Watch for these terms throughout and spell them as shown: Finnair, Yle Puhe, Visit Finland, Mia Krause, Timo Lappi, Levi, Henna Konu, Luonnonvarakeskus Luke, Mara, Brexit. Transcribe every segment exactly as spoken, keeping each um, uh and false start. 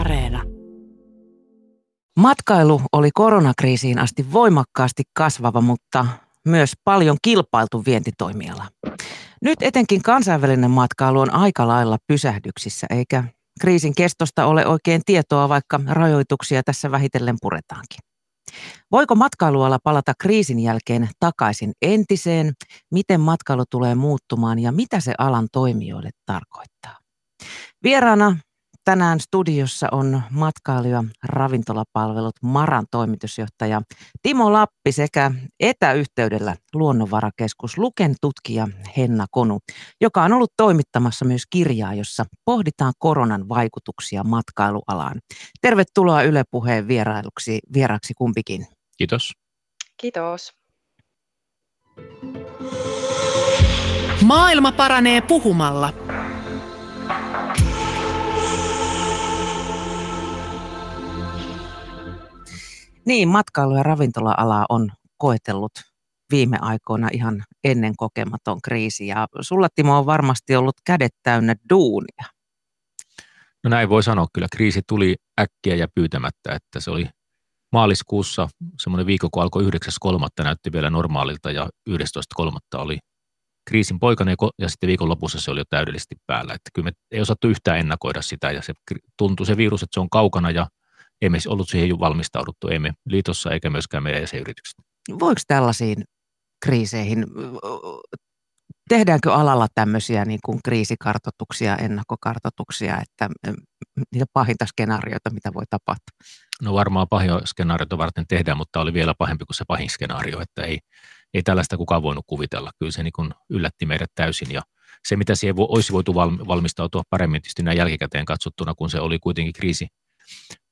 Areena. Matkailu oli koronakriisiin asti voimakkaasti kasvava, mutta myös paljon kilpailtu vientitoimiala. Nyt etenkin kansainvälinen matkailu on aika lailla pysähdyksissä, eikä kriisin kestosta ole oikein tietoa, vaikka rajoituksia tässä vähitellen puretaankin. Voiko matkailuala palata kriisin jälkeen takaisin entiseen? Miten matkailu tulee muuttumaan ja mitä se alan toimijoille tarkoittaa? Vieraana tänään studiossa on matkailija ravintolapalvelut Maran toimitusjohtaja Timo Lappi sekä etäyhteydellä Luonnonvarakeskus Luken tutkija Henna Konu, joka on ollut toimittamassa myös kirjaa, jossa pohditaan koronan vaikutuksia matkailualaan. Tervetuloa Yle Puheen vierailuksi, vieraksi kumpikin. Kiitos. Kiitos. Maailma paranee puhumalla. Niin, matkailu- ja ravintola-alaa on koetellut viime aikoina ihan ennen kokematon kriisi. Ja sulla, Timo, on varmasti ollut kädet täynnä duunia. No näin voi sanoa kyllä. Kriisi tuli äkkiä ja pyytämättä, että se oli maaliskuussa semmoinen viikko, kun alkoi yhdeksäs kolmatta näytti vielä normaalilta ja yhdestoista kolmatta oli kriisin poikana ja sitten viikon lopussa se oli jo täydellisesti päällä. Että kyllä me ei osattu yhtään ennakoida sitä ja se tuntui se virus, että se on kaukana ja ei me ollut siihen valmistauduttu, ei me liitossa eikä myöskään meidän jäsenyritykset. Voiko tällaisiin kriiseihin, tehdäänkö alalla tämmöisiä niin kuin kriisikartoituksia, ennakkokartoituksia, että niitä pahinta skenaarioita, mitä voi tapahtua? No varmaan pahoja skenaarioita varten tehdään, mutta oli vielä pahempi kuin se pahin skenaario, että ei, ei tällaista kukaan voinut kuvitella. Kyllä se niin kuin yllätti meidät täysin ja se, mitä siihen olisi voitu valmistautua paremmin tietysti näin jälkikäteen katsottuna, kun se oli kuitenkin kriisi,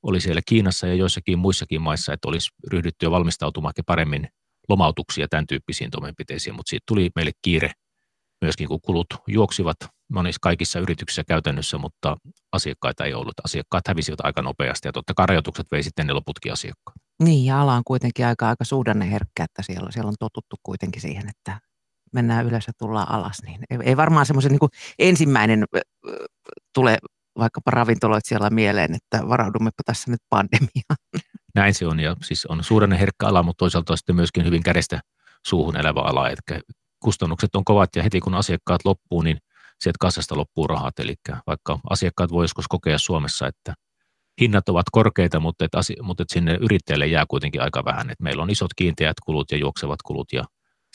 oli siellä Kiinassa ja joissakin muissakin maissa, että olisi ryhdytty jo valmistautumaan paremmin lomautuksia ja tämän tyyppisiin toimenpiteisiin, mutta siitä tuli meille kiire myöskin, kun kulut juoksivat monissa kaikissa yrityksissä käytännössä, mutta asiakkaita ei ollut. Asiakkaat hävisivät aika nopeasti ja totta kai rajoitukset vei sitten ne loputkin asiakkaat. Niin ja ala on kuitenkin aika, aika suhdanneherkkä, että siellä, siellä on totuttu kuitenkin siihen, että mennään ylös ja tullaan alas. Niin ei, ei varmaan semmoisen niin kuin ensimmäinen äh, tule... vaikkapa ravintoloit siellä mieleen, että varaudummepa tässä nyt pandemiaan. Näin se on, ja siis on suuren herkkä ala, mutta toisaalta sitten myöskin hyvin kädestä suuhun elävä ala, eli kustannukset on kovat, ja heti kun asiakkaat loppuu, niin sieltä kassasta loppuu rahat, eli vaikka asiakkaat voi joskus kokea Suomessa, että hinnat ovat korkeita, mutta, et asi- mutta et sinne yrittäjälle jää kuitenkin aika vähän, että meillä on isot kiinteät kulut ja juoksevat kulut, ja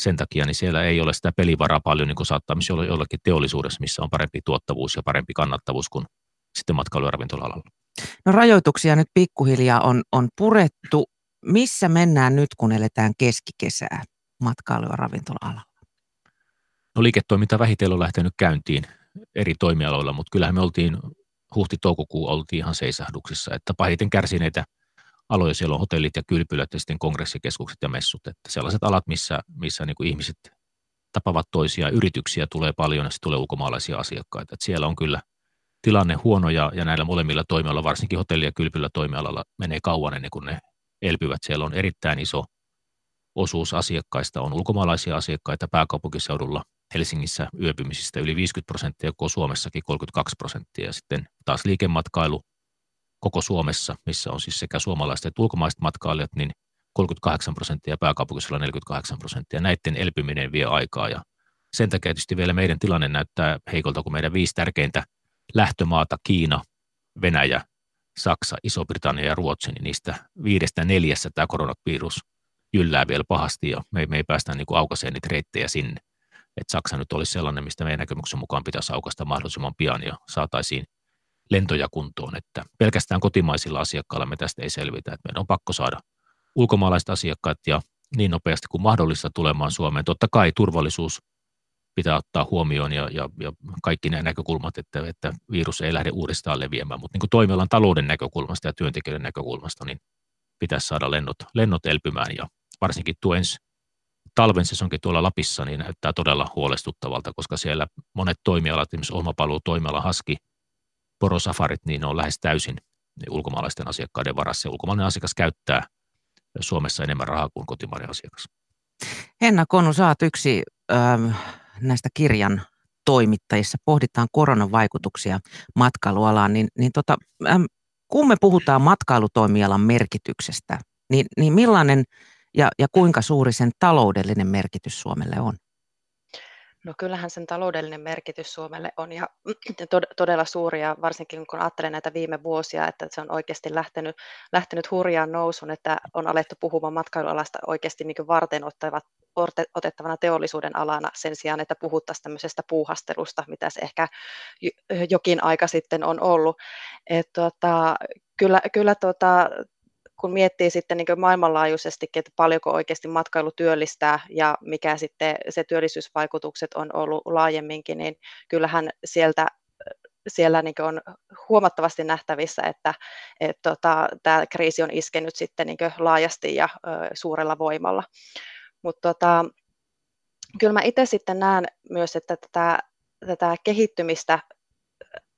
sen takia niin siellä ei ole sitä pelivaraa paljon, niin kuin saattaa olla jollakin teollisuudessa, missä on parempi tuottavuus ja parempi kannattavuus kuin sitten matkailu- ja ravintola-alalla. No rajoituksia nyt pikkuhiljaa on, on purettu. Missä mennään nyt, kun eletään keskikesää matkailu- ja ravintola-alalla? No liiketoiminta vähitellen on lähtenyt käyntiin eri toimialoilla, mutta kyllähän me oltiin huhti-toukokuun oltiin ihan seisahduksissa, että pahiten kärsineitä aloja siellä on hotellit ja kylpylät ja sitten kongressikeskukset ja messut, että sellaiset alat, missä, missä niin kuin ihmiset tapavat toisia, yrityksiä tulee paljon ja sitten tulee ulkomaalaisia asiakkaita, että siellä on kyllä tilanne huono ja, ja näillä molemmilla toimialoilla, varsinkin hotelli- ja kylpylä toimialalla menee kauan ennen kuin ne elpyvät. Siellä on erittäin iso osuus asiakkaista, on ulkomaalaisia asiakkaita pääkaupunkiseudulla Helsingissä yöpymisistä yli viisikymmentä prosenttia, koko Suomessakin kolmekymmentäkaksi prosenttia. Ja sitten taas liikematkailu koko Suomessa, missä on siis sekä suomalaiset että ulkomaiset matkailijat, niin kolmekymmentäkahdeksan prosenttia ja pääkaupunkiseudulla neljäkymmentäkahdeksan prosenttia. Näiden elpyminen vie aikaa ja sen takia tietysti vielä meidän tilanne näyttää heikolta, kun meidän viisi tärkeintä lähtömaata Kiina, Venäjä, Saksa, Iso-Britannia ja Ruotsi, niin niistä viidestä neljässä tämä koronavirus jyllää vielä pahasti ja me, me ei päästä niin kuin aukaiseen niitä reittejä sinne. Et Saksa nyt olisi sellainen, mistä meidän näkemyksen mukaan pitäisi aukaista mahdollisimman pian ja saataisiin lentoja kuntoon. Että pelkästään kotimaisilla asiakkailla me tästä ei selvitä. Et meidän on pakko saada ulkomaalaiset asiakkaat ja niin nopeasti kuin mahdollista tulemaan Suomeen. Totta kai turvallisuus pitää ottaa huomioon ja, ja, ja kaikki nämä näkökulmat, että, että virus ei lähde uudestaan leviämään. Mutta niin toimialan talouden näkökulmasta ja työntekijöiden näkökulmasta, niin pitäisi saada lennot, lennot elpymään. Ja varsinkin tuo ensi talven sesonkin tuolla Lapissa niin näyttää todella huolestuttavalta, koska siellä monet toimialat, esimerkiksi olmapaluu, toimiala, haski, porosafarit, niin ne on lähes täysin ulkomaalaisten asiakkaiden varassa. Ja ulkomaalainen asiakas käyttää Suomessa enemmän rahaa kuin kotimainen asiakas. Henna Konu, sä oot yksi... Ähm... näistä kirjan toimittajissa pohditaan koronan vaikutuksia matkailualaan, niin, niin tota, Kun me puhutaan matkailutoimialan merkityksestä, niin, niin millainen ja, ja kuinka suuri sen taloudellinen merkitys Suomelle on? No kyllähän sen taloudellinen merkitys Suomelle on ja todella suuri, ja varsinkin kun ajattelen näitä viime vuosia, että se on oikeasti lähtenyt, lähtenyt hurjaan nousuun, että on alettu puhumaan matkailualasta oikeasti niin kuin varten ottavat, otettavana teollisuuden alana sen sijaan, että puhuttaisiin tämmöisestä puuhastelusta, mitä se ehkä jokin aika sitten on ollut. Et tota, kyllä kyllä tota, kun miettii sitten niin kuin maailmanlaajuisestikin, että paljonko oikeasti matkailu työllistää ja mikä sitten se työllisyysvaikutukset on ollut laajemminkin, niin kyllähän sieltä, siellä niin kuin on huomattavasti nähtävissä, että et tota, tämä kriisi on iskenyt sitten niin kuin laajasti ja ö, suurella voimalla. Mutta tota, kyllä mä itse sitten näen myös, että tätä, tätä kehittymistä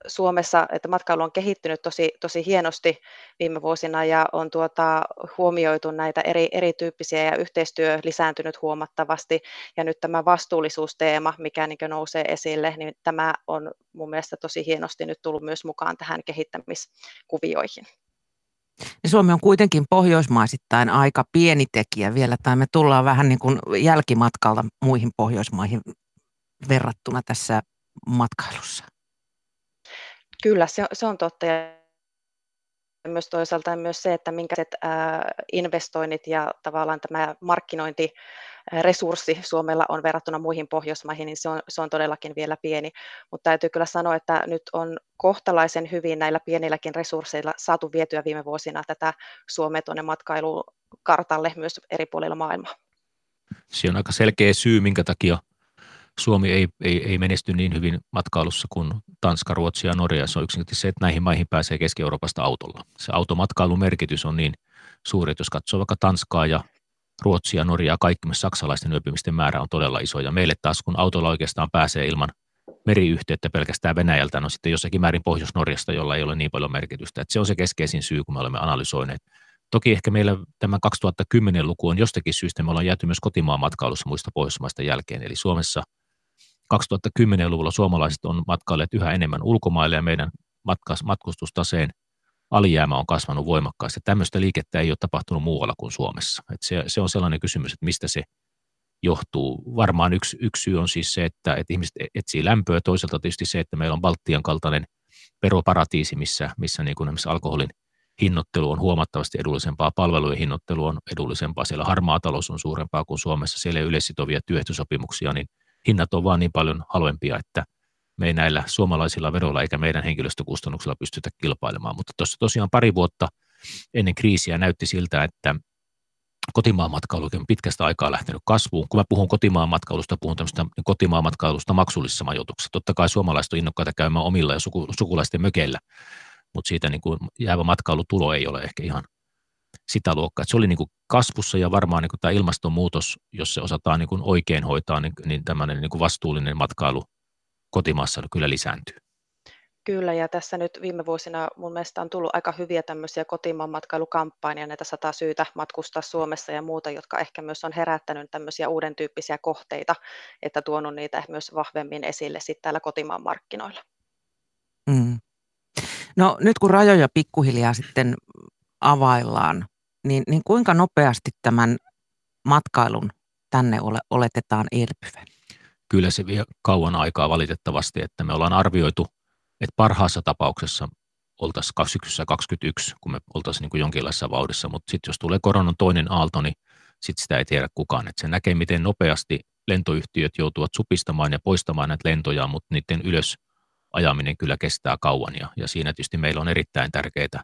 Suomessa, että matkailu on kehittynyt tosi, tosi hienosti viime vuosina ja on tuota, huomioitu näitä eri, erityyppisiä ja yhteistyö lisääntynyt huomattavasti. Ja nyt tämä vastuullisuusteema, mikä niin kuin nousee esille, niin tämä on mun mielestä tosi hienosti nyt tullut myös mukaan tähän kehittämiskuvioihin. Ja Suomi on kuitenkin pohjoismaisittain aika pieni tekijä vielä, tai me tullaan vähän niin kuin jälkimatkalta muihin Pohjoismaihin verrattuna tässä matkailussa. Kyllä, se on, se on totta. Ja myös toisaalta myös se, että minkälaiset investoinnit ja tavallaan tämä markkinointiresurssi Suomella on verrattuna muihin Pohjoismaihin, niin se on, se on todellakin vielä pieni. Mutta täytyy kyllä sanoa, että nyt on kohtalaisen hyvin näillä pienilläkin resursseilla saatu vietyä viime vuosina tätä Suomea tuonne matkailukartalle myös eri puolilla maailmaa. Se on aika selkeä syy, minkä takia Suomi ei, ei, ei menesty niin hyvin matkailussa kuin Tanska, Ruotsi ja Norja. Se on yksinkertaisesti se, että näihin maihin pääsee Keski-Euroopasta autolla. Se automatkailun merkitys on niin suuri, että jos katsoo vaikka Tanskaa ja Ruotsia ja Norjaa, kaikki myös saksalaisten yöpymisten määrä on todella iso. Ja meille taas, kun autolla oikeastaan pääsee ilman meriyhteyttä pelkästään Venäjältä, no sitten jossakin määrin Pohjois-Norjasta, jolla ei ole niin paljon merkitystä. Että se on se keskeisin syy, kun me olemme analysoineet. Toki ehkä meillä tämä kaksituhattakymmenen luku on jostakin syystä, me ollaan jääty myös kotimaan matkailussa muista Pohjoismaista jälkeen, eli Suomessa kaksituhattakymmenluvulla suomalaiset on matkailleet yhä enemmän ulkomaille ja meidän matkustustaseen alijäämä on kasvanut voimakkaasti. Tämmöistä liikettä ei ole tapahtunut muualla kuin Suomessa. Et se, se on sellainen kysymys, että mistä se johtuu. Varmaan yksi, yksi syy on siis se, että, että ihmiset etsii lämpöä. Toisaalta tietysti se, että meillä on Baltian kaltainen veroparatiisi, missä, missä niin kuin alkoholin hinnoittelu on huomattavasti edullisempaa, palvelujen hinnoittelu on edullisempaa. Siellä harmaa talous on suurempaa kuin Suomessa. Siellä ei yleissitovia työehtosopimuksia, niin hinnat on vaan niin paljon halvempia, että me ei näillä suomalaisilla veroilla eikä meidän henkilöstökustannuksilla pystytä kilpailemaan. Mutta tuossa tosiaan pari vuotta ennen kriisiä näytti siltä, että kotimaanmatkailu on pitkästä aikaa lähtenyt kasvuun. Kun mä puhun kotimaanmatkailusta, puhun tämmöistä kotimaanmatkailusta maksullisessa majoituksessa. Totta kai suomalaiset on innokkaita käymään omilla ja suku, sukulaisten mökeillä, mutta siitä niin kuin jäävä matkailutulo ei ole ehkä ihan sitä luokkaa. Että se oli niin kuin kasvussa ja varmaan niin kuin tämä ilmastonmuutos, jos se osataan niin kuin oikein hoitaa, niin, niin tämmöinen niin kuin vastuullinen matkailu kotimaassa kyllä lisääntyy. Kyllä, ja tässä nyt viime vuosina mun mielestä on tullut aika hyviä tämmöisiä kotimaan matkailukampanjoja, näitä sata syytä matkustaa Suomessa ja muuta, jotka ehkä myös on herättänyt tämmöisiä uuden tyyppisiä kohteita, että tuonut niitä myös vahvemmin esille sitten täällä kotimaan markkinoilla. Mm. No nyt kun rajoja pikkuhiljaa sitten availlaan, niin, niin kuinka nopeasti tämän matkailun tänne ole, oletetaan elpyvän? Kyllä se vie kauan aikaa valitettavasti, että me ollaan arvioitu, että parhaassa tapauksessa oltaisiin kaksikymmentäyksi, kun me oltaisiin niin kuin jonkinlaisessa vauhdissa, mutta sitten jos tulee koronan toinen aalto, niin sitten sitä ei tiedä kukaan. Et se näkee, miten nopeasti lentoyhtiöt joutuvat supistamaan ja poistamaan näitä lentoja, mutta niiden ylös ajaminen kyllä kestää kauan ja, ja siinä tietysti meillä on erittäin tärkeää,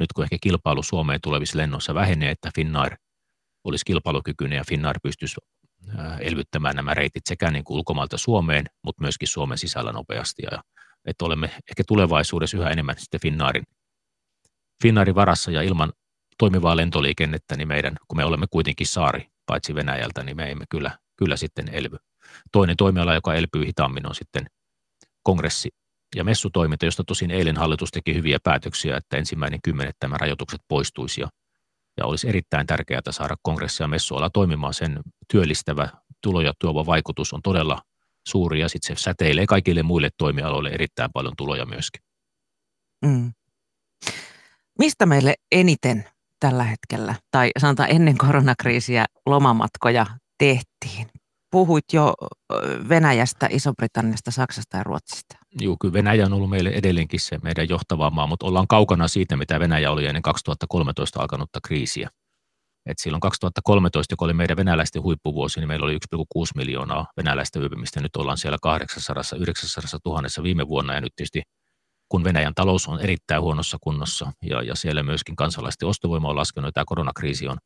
nyt kun ehkä kilpailu Suomeen tulevissa lennoissa vähenee, että Finnair olisi kilpailukykyinen ja Finnair pystyisi elvyttämään nämä reitit sekä niin kuin ulkomailta Suomeen, mutta myöskin Suomen sisällä nopeasti. Ja että olemme ehkä tulevaisuudessa yhä enemmän sitten Finnairin, Finnairin varassa ja ilman toimivaa lentoliikennettä, niin meidän, kun me olemme kuitenkin saari, paitsi Venäjältä, niin me emme kyllä, kyllä sitten elvy. Toinen toimiala, joka elpyy hitaammin, on sitten kongressi ja messutoiminta, josta tosin eilen hallitus teki hyviä päätöksiä, että ensimmäinen kymmenet nämä rajoitukset poistuisi ja, ja olisi erittäin tärkeää saada kongressi ja messuala toimimaan. Sen työllistävä, tuloja tuova vaikutus on todella suuri ja sitten se säteilee kaikille muille toimialoille erittäin paljon tuloja myöskin. Mm. Mistä meille eniten tällä hetkellä, tai sanotaan ennen koronakriisiä, lomamatkoja tehtiin? Puhuit jo Venäjästä, Iso-Britanniasta, Saksasta ja Ruotsista. Joo, kyllä Venäjä on ollut meille edelleenkin se meidän johtava maa, mutta ollaan kaukana siitä, mitä Venäjä oli ennen kaksituhattakolmetoista alkanutta kriisiä. Et silloin kaksituhattakolmetoista, joka oli meidän venäläisten huippuvuosi, niin meillä oli yksi pilkku kuusi miljoonaa venäläistä yöpymistä. Nyt ollaan siellä kahdeksansataa yhdeksänsataa tuhatta viime vuonna, ja nyt tietysti kun Venäjän talous on erittäin huonossa kunnossa ja, ja siellä myöskin kansalaisten ostovoima on laskenut ja tämä koronakriisi on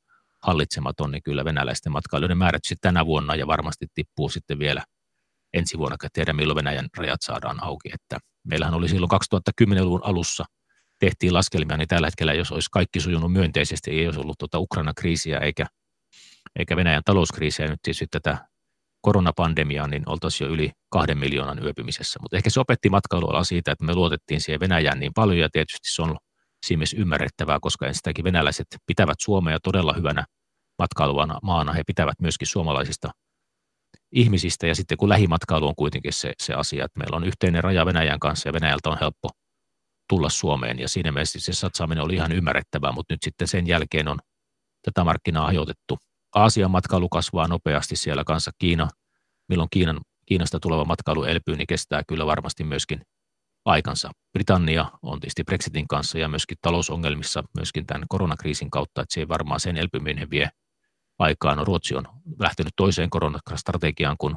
hallitsematon, niin kyllä venäläisten matkailijoiden määrät sitten tänä vuonna ja varmasti tippuu sitten vielä ensi vuonna, kun tiedä milloin Venäjän rajat saadaan auki. Että meillähän oli silloin kaksituhattakymmenluvun alussa tehtiin laskelmia, niin tällä hetkellä jos olisi kaikki sujunut myönteisesti, ei olisi ollut tuota Ukraina-kriisiä eikä, eikä Venäjän talouskriisiä, ja nyt tietysti tätä koronapandemiaa, niin oltaisiin jo yli kahden miljoonan yöpymisessä. Mutta ehkä se opetti matkailualaa siitä, että me luotettiin siihen Venäjään niin paljon, ja tietysti se on siinä mielessä ymmärrettävää, koska ensinnäkin venäläiset pitävät Suomea todella hyvänä matkailuvana maana. He pitävät myöskin suomalaisista ihmisistä, ja sitten kun lähimatkailu on kuitenkin se, se asia, että meillä on yhteinen raja Venäjän kanssa, ja Venäjältä on helppo tulla Suomeen, ja siinä mielessä se satsaaminen oli ihan ymmärrettävää, mutta nyt sitten sen jälkeen on tätä markkinaa hajotettu. Aasian matkailu kasvaa nopeasti siellä kanssa. Kiina, milloin Kiinan, Kiinasta tuleva matkailu elpyy, niin kestää kyllä varmasti myöskin aikansa. Britannia on tietysti Brexitin kanssa ja myöskin talousongelmissa myöskin tämän koronakriisin kautta, että se ei varmaan sen elpyminen vie aikaa. No, Ruotsi on lähtenyt toiseen koronastrategiaan kuin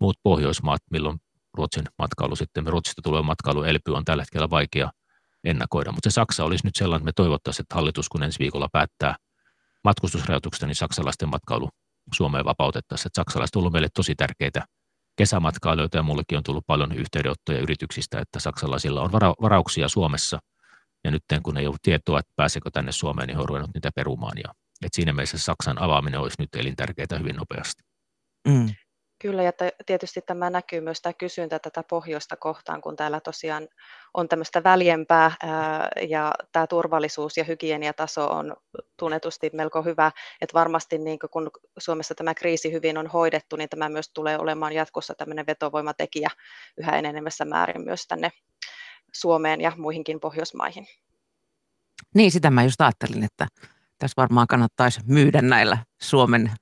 muut Pohjoismaat, milloin Ruotsin matkailu sitten, Ruotsista tuleva matkailu elpyy on tällä hetkellä vaikea ennakoida. Mutta se Saksa olisi nyt sellainen, että me toivottaisiin, että hallitus kun ensi viikolla päättää matkustusrajoituksesta, niin saksalaisten matkailu Suomeen vapautettaisiin. Että saksalaiset on ollut meille tosi tärkeitä kesämatkailijoita, ja mullekin on tullut paljon yhteydenottoja yrityksistä, että saksalaisilla on vara- varauksia Suomessa, ja nyt kun ei ole tietoa, että pääseekö tänne Suomeen, niin he on ruvennut niitä perumaan. Ja, että siinä mielessä Saksan avaaminen olisi nyt elintärkeää hyvin nopeasti. Mm. Kyllä, ja tietysti tämä näkyy myös tämä kysyntä tätä pohjoista kohtaan, kun täällä tosiaan on tämmöistä väljempää ää, ja tämä turvallisuus- ja hygieniataso on tunnetusti melko hyvä, että varmasti niin kun Suomessa tämä kriisi hyvin on hoidettu, niin tämä myös tulee olemaan jatkossa tämmöinen vetovoimatekijä yhä enenevässä määrin myös tänne Suomeen ja muihinkin Pohjoismaihin. Niin, sitä mä just ajattelin, että tässä varmaan kannattaisi myydä näillä Suomen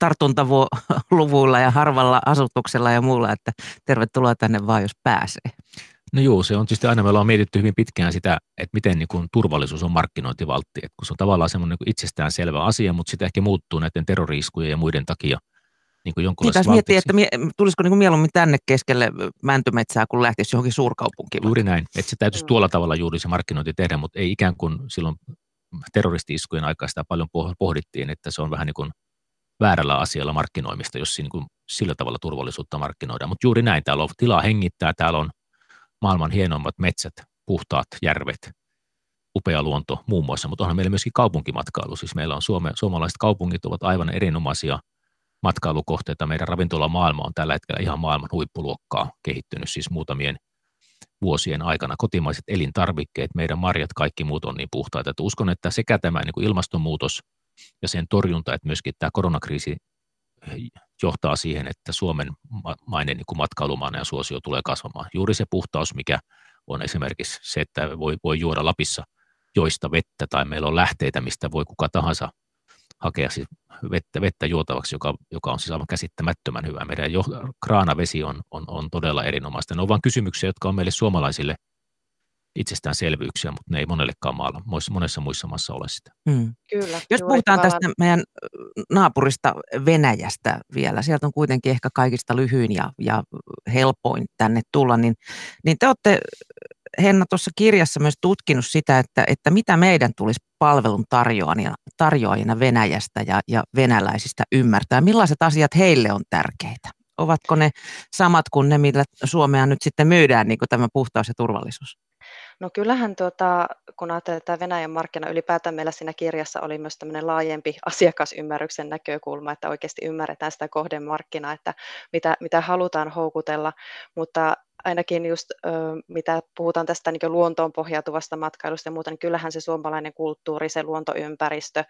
tartuntaluvuilla ja harvalla asutuksella ja muulla, että tervetuloa tänne vaan, jos pääsee. No joo, se on tietysti aina, me ollaan mietitty hyvin pitkään sitä, että miten niin kuin turvallisuus on markkinointivaltti, että kun se on tavallaan semmoinen niin itsestäänselvä asia, mutta sitä ehkä muuttuu näiden terroriiskujen ja muiden takia niin kuin jonkunlaisessa valtiksi. Niin, miettii, että mie, tulisiko niin kuin mieluummin tänne keskelle mäntymetsää, kun lähtisi johonkin suurkaupunkiin. Juuri näin, että se täytyisi tuolla tavalla juuri se markkinointi tehdä, mutta ei ikään kuin silloin terroristi-iskujen aikaa sitä paljon pohdittiin, että se on vähän niin kuin väärällä asialla markkinoimista, jos niin kuin sillä tavalla turvallisuutta markkinoidaan. Mutta juuri näin, täällä on tilaa hengittää, täällä on maailman hienoimmat metsät, puhtaat järvet, upea luonto muun muassa, mutta onhan meillä myöskin kaupunkimatkailu. Siis meillä on Suome, suomalaiset kaupungit ovat aivan erinomaisia matkailukohteita. Meidän ravintolamaailma on tällä hetkellä ihan maailman huippuluokkaa kehittynyt siis muutamien vuosien aikana. Kotimaiset elintarvikkeet, meidän marjat, kaikki muut on niin puhtaita. Että uskon, että sekä tämä niin kuin ilmastonmuutos ja sen torjunta, että myöskin tämä koronakriisi johtaa siihen, että Suomen maine niin kuin matkailumaana ja suosio tulee kasvamaan. Juuri se puhtaus, mikä on esimerkiksi se, että voi, voi juoda Lapissa joista vettä, tai meillä on lähteitä, mistä voi kuka tahansa hakea siis vettä, vettä juotavaksi, joka, joka on siis aivan käsittämättömän hyvä. Meidän jo, kraanavesi on, on, on todella erinomaista. Ne on vain kysymyksiä, jotka on meille suomalaisille itsestäänselvyyksiä, mutta ne ei monellekaan maalla, monessa muissa maassa ole sitä. Mm. Kyllä. Jos puhutaan vaan tästä meidän naapurista Venäjästä vielä, sieltä on kuitenkin ehkä kaikista lyhyin ja, ja helpoin tänne tulla, niin, niin te olette, Henna, tuossa kirjassa myös tutkinut sitä, että, että mitä meidän tulisi palvelun tarjoajina, tarjoajina Venäjästä ja, ja venäläisistä ymmärtää. Millaiset asiat heille on tärkeitä? Ovatko ne samat kuin ne, millä Suomea nyt sitten myydään, niin kuin tämä puhtaus ja turvallisuus? No kyllähän, tuota, kun ajatellaan tämä Venäjän markkina, ylipäätään meillä siinä kirjassa oli myös tämmöinen laajempi asiakasymmärryksen näkökulma, että oikeasti ymmärretään sitä kohdemarkkinaa, että mitä, mitä halutaan houkutella, mutta ainakin just ö, mitä puhutaan tästä niin luontoon pohjautuvasta matkailusta ja muuta, niin kyllähän se suomalainen kulttuuri, se luontoympäristö,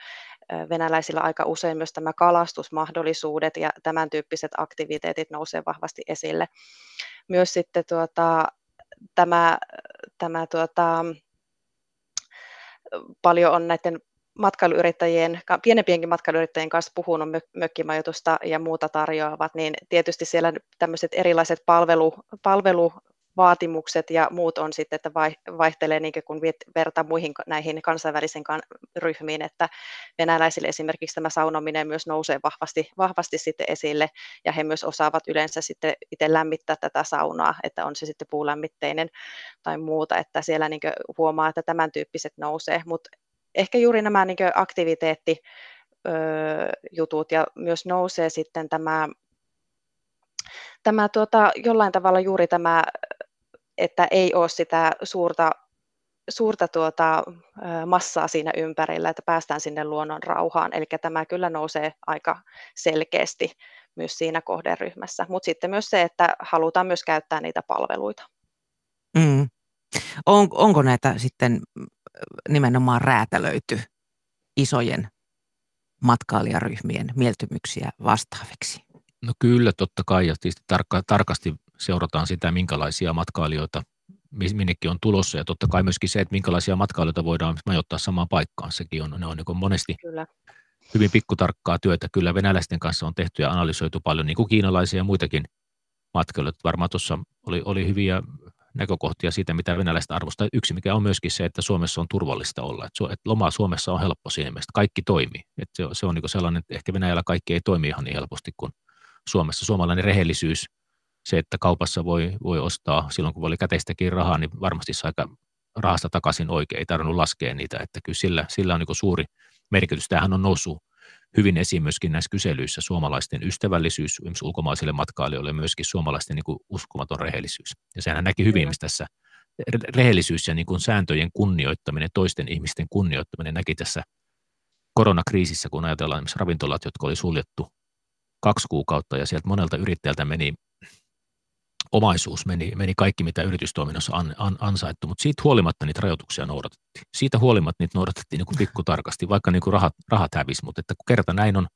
ö, venäläisillä aika usein myös tämä kalastusmahdollisuudet ja tämän tyyppiset aktiviteetit nousee vahvasti esille. Myös sitten tuota, tämä, tämä tuota, paljon on näiden matkailuyrittäjien, pienempienkin matkailuyrittäjien kanssa puhunut mökkimajoitusta ja muuta tarjoavat, niin tietysti siellä tämmöiset erilaiset palvelu, palveluvaatimukset ja muut on sitten, että vaihtelee niin kuin vertaa muihin näihin kansainvälisiin ryhmiin, että venäläisille esimerkiksi tämä saunominen myös nousee vahvasti, vahvasti sitten esille ja he myös osaavat yleensä sitten itse lämmittää tätä saunaa, että on se sitten puulämmitteinen tai muuta, että siellä niin kuin huomaa, että tämän tyyppiset nousee, mutta ehkä juuri nämä niin kuin aktiviteettijutut ja myös nousee sitten tämä, tämä tuota, jollain tavalla juuri tämä, että ei ole sitä suurta, suurta tuota, massaa siinä ympärillä, että päästään sinne luonnon rauhaan. Eli tämä kyllä nousee aika selkeästi myös siinä kohderyhmässä, mutta sitten myös se, että halutaan myös käyttää niitä palveluita. Mm. On, onko näitä sitten nimenomaan räätälöity isojen matkailijaryhmien mieltymyksiä vastaaviksi? No kyllä, totta kai, ja tietysti tarkka, tarkasti seurataan sitä, minkälaisia matkailijoita minnekin on tulossa, ja totta kai myöskin se, että minkälaisia matkailijoita voidaan majoittaa samaan paikkaan, sekin on, ne on niin monesti kyllä hyvin pikkutarkkaa työtä. Kyllä venäläisten kanssa on tehty ja analysoitu paljon, niin kuin kiinalaisia ja muitakin matkailijoita. Varmaan tuossa oli, oli hyviä näkökohtia siitä, mitä venäläistä arvostaa. Yksi, mikä on myöskin se, että Suomessa on turvallista olla. Että loma Suomessa on helppo siinä mielessä. Kaikki toimii. Että se on, se on niin kuin sellainen, että ehkä Venäjällä kaikki ei toimi ihan niin helposti kuin Suomessa. Suomalainen rehellisyys, se, että kaupassa voi, voi ostaa silloin, kun oli käteistäkin rahaa, niin varmasti saa aika rahasta takaisin oikein. Ei tarvinnut laskea niitä. Että kyllä sillä, sillä on niin kuin suuri merkitys. Tämähän on noussut hyvin esiin myöskin näissä kyselyissä. Suomalaisten ystävällisyys ulkomaisille matkailijoille ja myöskin suomalaisten niin kuin uskomaton rehellisyys. Ja sehän näki hyvin myös tässä. Rehellisyys ja niin kuin sääntöjen kunnioittaminen, toisten ihmisten kunnioittaminen näki tässä koronakriisissä, kun ajatellaan esimerkiksi ravintolat, jotka oli suljettu kaksi kuukautta ja sieltä monelta yrittäjältä meni omaisuus, meni, meni kaikki mitä yritystoiminnassa an, an, ansaittu, mutta siitä huolimatta niitä rajoituksia noudatettiin. Siitä huolimatta niitä noudatettiin niin kuin pikkutarkasti, vaikka niin kuin rahat, rahat hävisi, mutta että kun kerta näin on,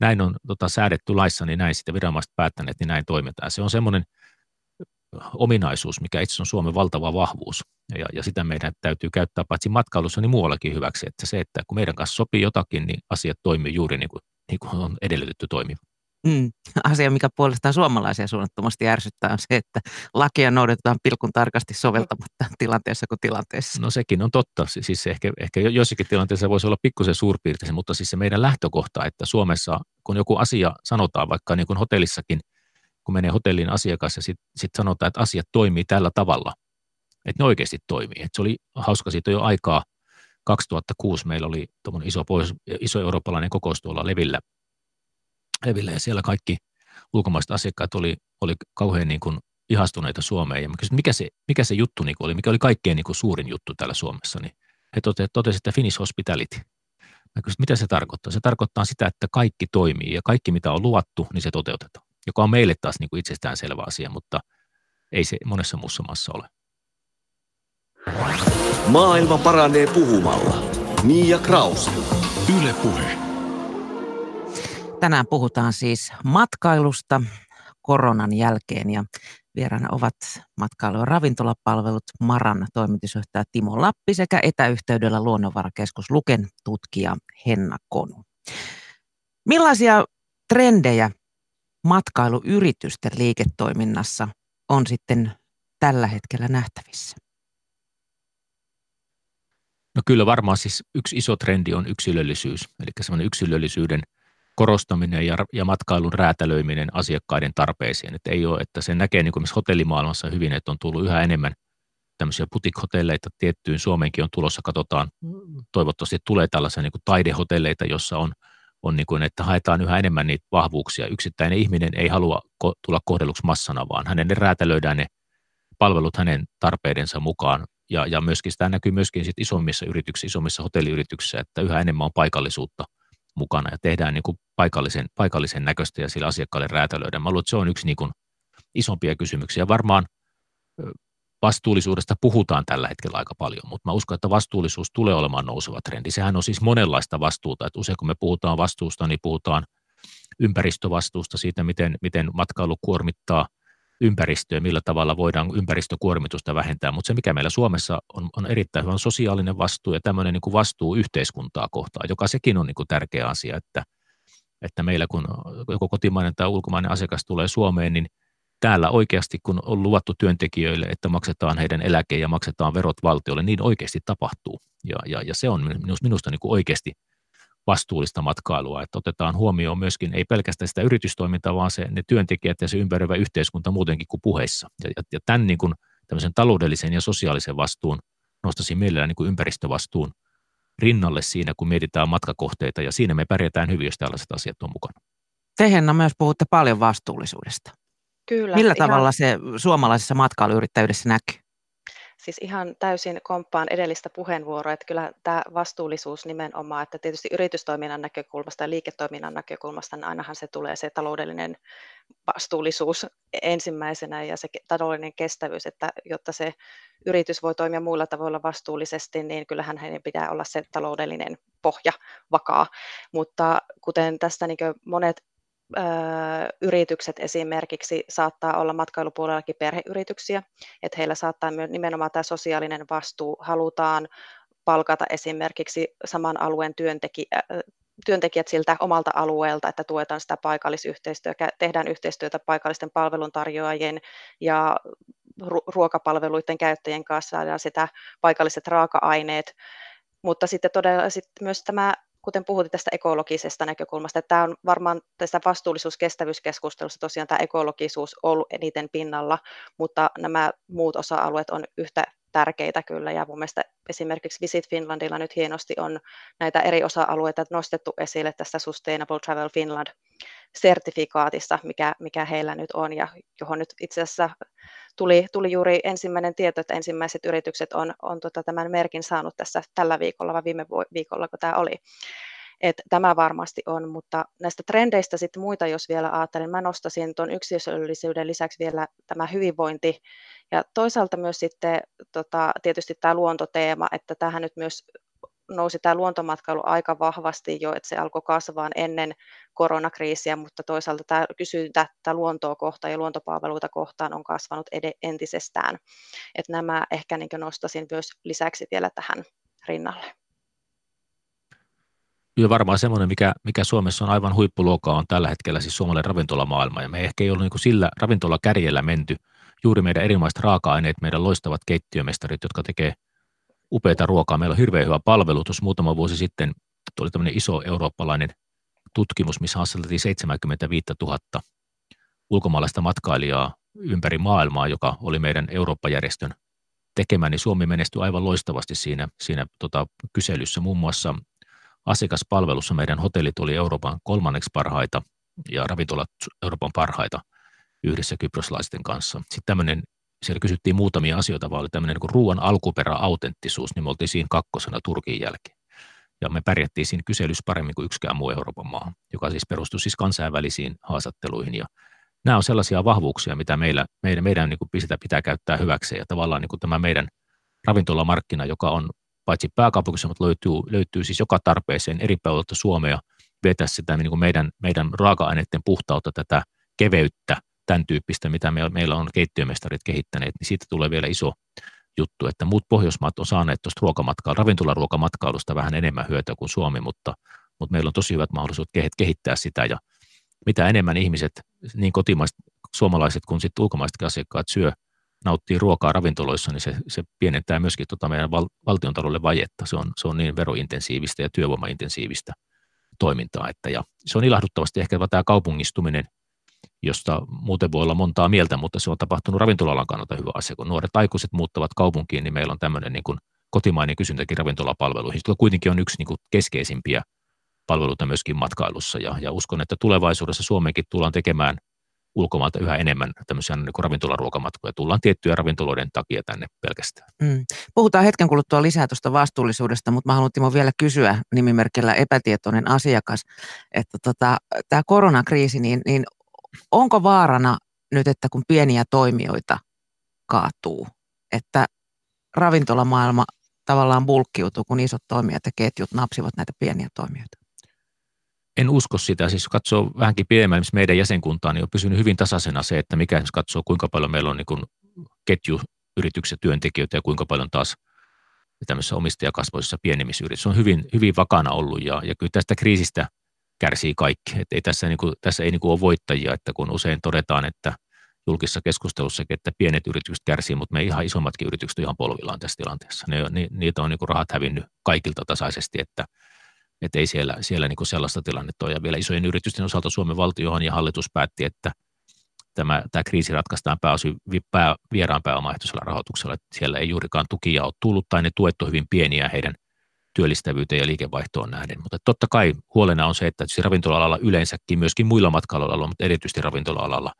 näin on tota, säädetty laissa, niin näin sitä viranomaiset päättäneet, niin näin toimitaan. Se on semmoinen ominaisuus, mikä itse asiassa on Suomen valtava vahvuus, ja, ja sitä meidän täytyy käyttää paitsi matkailussa, niin muuallakin hyväksi, että se, että kun meidän kanssa sopii jotakin, niin asiat toimii juuri niin kuin, niin kuin on edellytetty toimia. Mm. Asia, mikä puolestaan suomalaisia suunnattomasti ärsyttää, on se, että lakia noudatetaan pilkun tarkasti soveltamatta tilanteessa kuin tilanteessa. No sekin on totta. Siis ehkä, ehkä joissakin tilanteessa voisi olla pikkusen suurpiirteisen, mutta siis se meidän lähtökohta, että Suomessa, kun joku asia sanotaan, vaikka niin kuin hotellissakin, kun menee hotellin asiakas ja sitten sit sanotaan, että asiat toimii tällä tavalla, että ne oikeasti toimii. Et se oli hauska, siitä jo aikaa. kaksituhattakuusi meillä oli iso, pohjois, iso eurooppalainen kokous tuolla Levillä. Levillä ja siellä kaikki ulkomaiset asiakkaat oli, oli kauhean niin kuin ihastuneita Suomeen. Ja mä kysyin, mikä se, mikä se juttu niin kuin oli, mikä oli kaikkein niin kuin suurin juttu täällä Suomessa. Niin he totesivat, että Finnish hospitality. Mä kysyin, mitä se tarkoittaa? Se tarkoittaa sitä, että kaikki toimii ja kaikki mitä on luvattu, niin se toteutetaan. Joka on meille taas niin kuin itsestäänselvä asia, mutta ei se monessa muussa maassa ole. Maailma paranee puhumalla. Mia Krause. Yle Puhe. Tänään puhutaan siis matkailusta koronan jälkeen ja vieraana ovat matkailu- ja ravintolapalvelut Maran toimitusjohtaja Timo Lappi sekä etäyhteydellä Luonnonvarakeskus Luken tutkija Henna Konu. Millaisia trendejä matkailuyritysten liiketoiminnassa on sitten tällä hetkellä nähtävissä? No kyllä varmaan siis yksi iso trendi on yksilöllisyys, eli semmoinen yksilöllisyyden korostaminen ja, ja matkailun räätälöiminen asiakkaiden tarpeisiin. Että ei ole, että se näkee niin kuin myös hotellimaailmassa hyvin, että on tullut yhä enemmän tämmöisiä butikhotelleita tiettyyn. Suomeenkin on tulossa, katsotaan, toivottavasti tulee tällaisia niin kuin taidehotelleita, jossa on, on niin kuin, että haetaan yhä enemmän niitä vahvuuksia. Yksittäinen ihminen ei halua ko- tulla kohdelluksi massana, vaan hänen ne räätälöidään ne palvelut hänen tarpeidensa mukaan. Ja, ja myöskin sitä näkyy myöskin sit isommissa yrityksissä, isommissa hotelliyrityksissä, että yhä enemmän on paikallisuutta mukana ja tehdään niin kuin paikallisen, paikallisen näköistä ja sillä asiakkaalle räätälöidään. Mä luulen, että se on yksi niin kuin isompia kysymyksiä. Varmaan vastuullisuudesta puhutaan tällä hetkellä aika paljon, mutta mä uskon, että vastuullisuus tulee olemaan nouseva trendi. Sehän on siis monenlaista vastuuta. Että usein kun me puhutaan vastuusta, niin puhutaan ympäristövastuusta, siitä miten, miten matkailu kuormittaa ympäristöä, millä tavalla voidaan ympäristökuormitusta vähentää, mutta se mikä meillä Suomessa on, on erittäin hyvä on sosiaalinen vastuu ja tämmöinen niin kuin vastuu yhteiskuntaa kohtaan, joka sekin on niin kuin tärkeä asia, että, että meillä kun joko kotimainen tai ulkomainen asiakas tulee Suomeen, niin täällä oikeasti kun on luvattu työntekijöille, että maksetaan heidän eläke ja maksetaan verot valtiolle, niin oikeasti tapahtuu ja, ja, ja se on minusta niin kuin oikeasti vastuullista matkailua, että otetaan huomioon myöskin, ei pelkästään sitä yritystoimintaa, vaan se, ne työntekijät ja se ympäröivä yhteiskunta muutenkin kuin puheissa. Ja, ja, ja tämän niin kuin, tämmöisen taloudellisen ja sosiaalisen vastuun nostaisin mielellään niin kuin ympäristövastuun rinnalle siinä, kun mietitään matkakohteita, ja siinä me pärjätään hyvin, jos tällaiset asiat on mukana. Te, Henna, myös puhutte paljon vastuullisuudesta. Kyllä. Millä ihan... tavalla se suomalaisessa matkailuyrittäjyydessä näkyy? Siis ihan täysin komppaan edellistä puheenvuoroa, että kyllä tämä vastuullisuus nimenomaan, että tietysti yritystoiminnan näkökulmasta ja liiketoiminnan näkökulmasta, niin ainahan se tulee se taloudellinen vastuullisuus ensimmäisenä ja se taloudellinen kestävyys, että jotta se yritys voi toimia muilla tavoilla vastuullisesti, niin kyllähän heidän pitää olla se taloudellinen pohja vakaa, mutta kuten tästä niin kuin monet Öö, yritykset esimerkiksi saattaa olla matkailupuolellakin perheyrityksiä, että heillä saattaa myös nimenomaan tämä sosiaalinen vastuu, halutaan palkata esimerkiksi saman alueen työntekijä, työntekijät siltä omalta alueelta, että tuetaan sitä paikallisyhteistyötä, tehdään yhteistyötä paikallisten palveluntarjoajien ja ruokapalveluiden käyttäjien kanssa, saadaan sitä paikalliset raaka-aineet, mutta sitten todella sitten myös tämä kuten puhutin tästä ekologisesta näkökulmasta, että tämä on varmaan tästä vastuullisuus-kestävyyskeskustelussa tosiaan tämä ekologisuus ollut eniten pinnalla, mutta nämä muut osa-alueet on yhtä tärkeitä kyllä, ja mun mielestä esimerkiksi Visit Finlandilla nyt hienosti on näitä eri osa-alueita nostettu esille tästä Sustainable Travel Finland-sertifikaatissa, mikä, mikä heillä nyt on, ja johon nyt itse asiassa tuli, tuli juuri ensimmäinen tieto, että ensimmäiset yritykset on, on tota tämän merkin saanut tässä tällä viikolla, vai viime viikolla, kun tämä oli. Että tämä varmasti on, mutta näistä trendeistä sitten muita, jos vielä ajattelen, mä nostaisin tuon yksilöllisyyden lisäksi vielä tämä hyvinvointi ja toisaalta myös sitten tota, tietysti tämä luontoteema, että tämähän nyt myös nousi tämä luontomatkailu aika vahvasti jo, että se alkoi kasvaa ennen koronakriisiä, mutta toisaalta tämä kysyntä tämä luontoa kohtaan ja luontopalveluita kohtaan on kasvanut ed- entisestään, että nämä ehkä niin kuin nostaisin myös lisäksi vielä tähän rinnalle. Kyllä varmaan semmoinen, mikä, mikä Suomessa on aivan huippuluokaa, on tällä hetkellä siis suomalainen ravintolamaailma. Ja me ehkä ei ollut niin kuin sillä ravintolakärjellä menty. Juuri meidän erilaiset raaka-aineet, meidän loistavat keittiömestarit, jotka tekee upeita ruokaa. Meillä on hirveän hyvä palvelu. Tuossa muutama vuosi sitten tuli tämmöinen iso eurooppalainen tutkimus, missä haastateltiin seitsemänkymmentäviisituhatta ulkomaalaista matkailijaa ympäri maailmaa, joka oli meidän Eurooppa-järjestön tekemä. Niin Suomi menestyi aivan loistavasti siinä, siinä tota, kyselyssä muun muassa. Asiakaspalvelussa meidän hotellit oli Euroopan kolmanneksi parhaita ja ravintolat Euroopan parhaita yhdessä kyproslaisten kanssa. Sitten tämmöinen, siellä kysyttiin muutamia asioita, vaan oli tämmöinen niin kuin ruoan alkuperäautenttisuus, niin me oltiin siinä kakkosena Turkin jälkeen. Ja me pärjättiin siinä kyselyssä paremmin kuin yksikään muu Euroopan maa, joka siis perustui siis kansainvälisiin haastatteluihin. Ja nämä on sellaisia vahvuuksia, mitä meillä, meidän, meidän niin kuin sitä pitää käyttää hyväkseen ja tavallaan niin kuin tämä meidän ravintolamarkkina, joka on paitsi pääkaupunkiseudulla löytyy, löytyy siis joka tarpeeseen eri puolilta Suomea vetää sitä niin kuin meidän, meidän raaka-aineiden puhtautta, tätä keveyttä, tämän tyyppistä, mitä me, meillä on keittiömestarit kehittäneet, niin siitä tulee vielä iso juttu, että muut Pohjoismaat on saaneet tuosta ruokamatkaa, ravintolaruokamatkailusta vähän enemmän hyötyä kuin Suomi, mutta, mutta meillä on tosi hyvät mahdollisuudet kehittää sitä, ja mitä enemmän ihmiset, niin kotimaiset suomalaiset kuin sitten ulkomaisetkin asiakkaat syö, nauttii ruokaa ravintoloissa, niin se, se pienentää myöskin tuota meidän val, valtiontaloudelle vajetta. Se on, se on niin verointensiivistä ja työvoimaintensiivistä toimintaa. Että, ja se on ilahduttavasti ehkä tämä kaupungistuminen, josta muuten voi olla montaa mieltä, mutta se on tapahtunut ravintola-alan kannalta hyvä asia. Kun nuoret aikuiset muuttavat kaupunkiin, niin meillä on tämmöinen niin kuin kotimainen kysyntäkin ravintolapalveluihin. Se kuitenkin on yksi niin kuin keskeisimpiä palveluita myöskin matkailussa. Ja, ja uskon, että tulevaisuudessa Suomeenkin tullaan tekemään ulkomailta yhä enemmän tämmöisiä niin kuin ravintolaruokamatkoja. Tullaan tiettyjä ravintoloiden takia tänne pelkästään. Mm. Puhutaan hetken kuluttua lisää tuosta vastuullisuudesta, mutta mä haluan Timo vielä kysyä nimimerkillä epätietoinen asiakas, että tota, tämä koronakriisi, niin, niin onko vaarana nyt, että kun pieniä toimijoita kaatuu, että ravintolamaailma tavallaan bulkkiutuu, kun isot toimijat ja ketjut napsivat näitä pieniä toimijoita? en usko sitä. Siis katsoo vähänkin pidemmän, missä meidän jäsenkuntaa, niin on pysynyt hyvin tasaisena se, että mikä esimerkiksi katsoo, kuinka paljon meillä on niin kuin ketjuyrityksiä, työntekijöitä ja kuinka paljon taas tämmöisissä omistajakasvoisissa pienemmissä yrityksissä. Se on hyvin, hyvin vakana ollut ja, ja kyllä tästä kriisistä kärsii kaikki. Et ei tässä, niin kuin, tässä ei niin kuin ole voittajia, että kun usein todetaan, että julkisessa keskustelussakin, että pienet yritykset kärsii, mutta me ihan isommatkin yritykset on ihan polvillaan tässä tilanteessa. Ne, ni, niitä on niin kuin rahat hävinnyt kaikilta tasaisesti, että et ei siellä, siellä niin kuin sellaista tilannetta ole. Ja vielä isojen yritysten osalta Suomen valtiohan ja hallitus päätti, että tämä, tämä kriisi ratkaistaan pääosin pää, vieraan pääomaehtoisella rahoituksella. Että siellä ei juurikaan tukia ole tullut tai ne tuet on hyvin pieniä heidän työllistävyyteen ja liikevaihtoon nähden. Mutta totta kai huolena on se, että siis ravintola-alalla yleensäkin, myöskin muilla matkailualoilla, mutta erityisesti ravintola-alalla,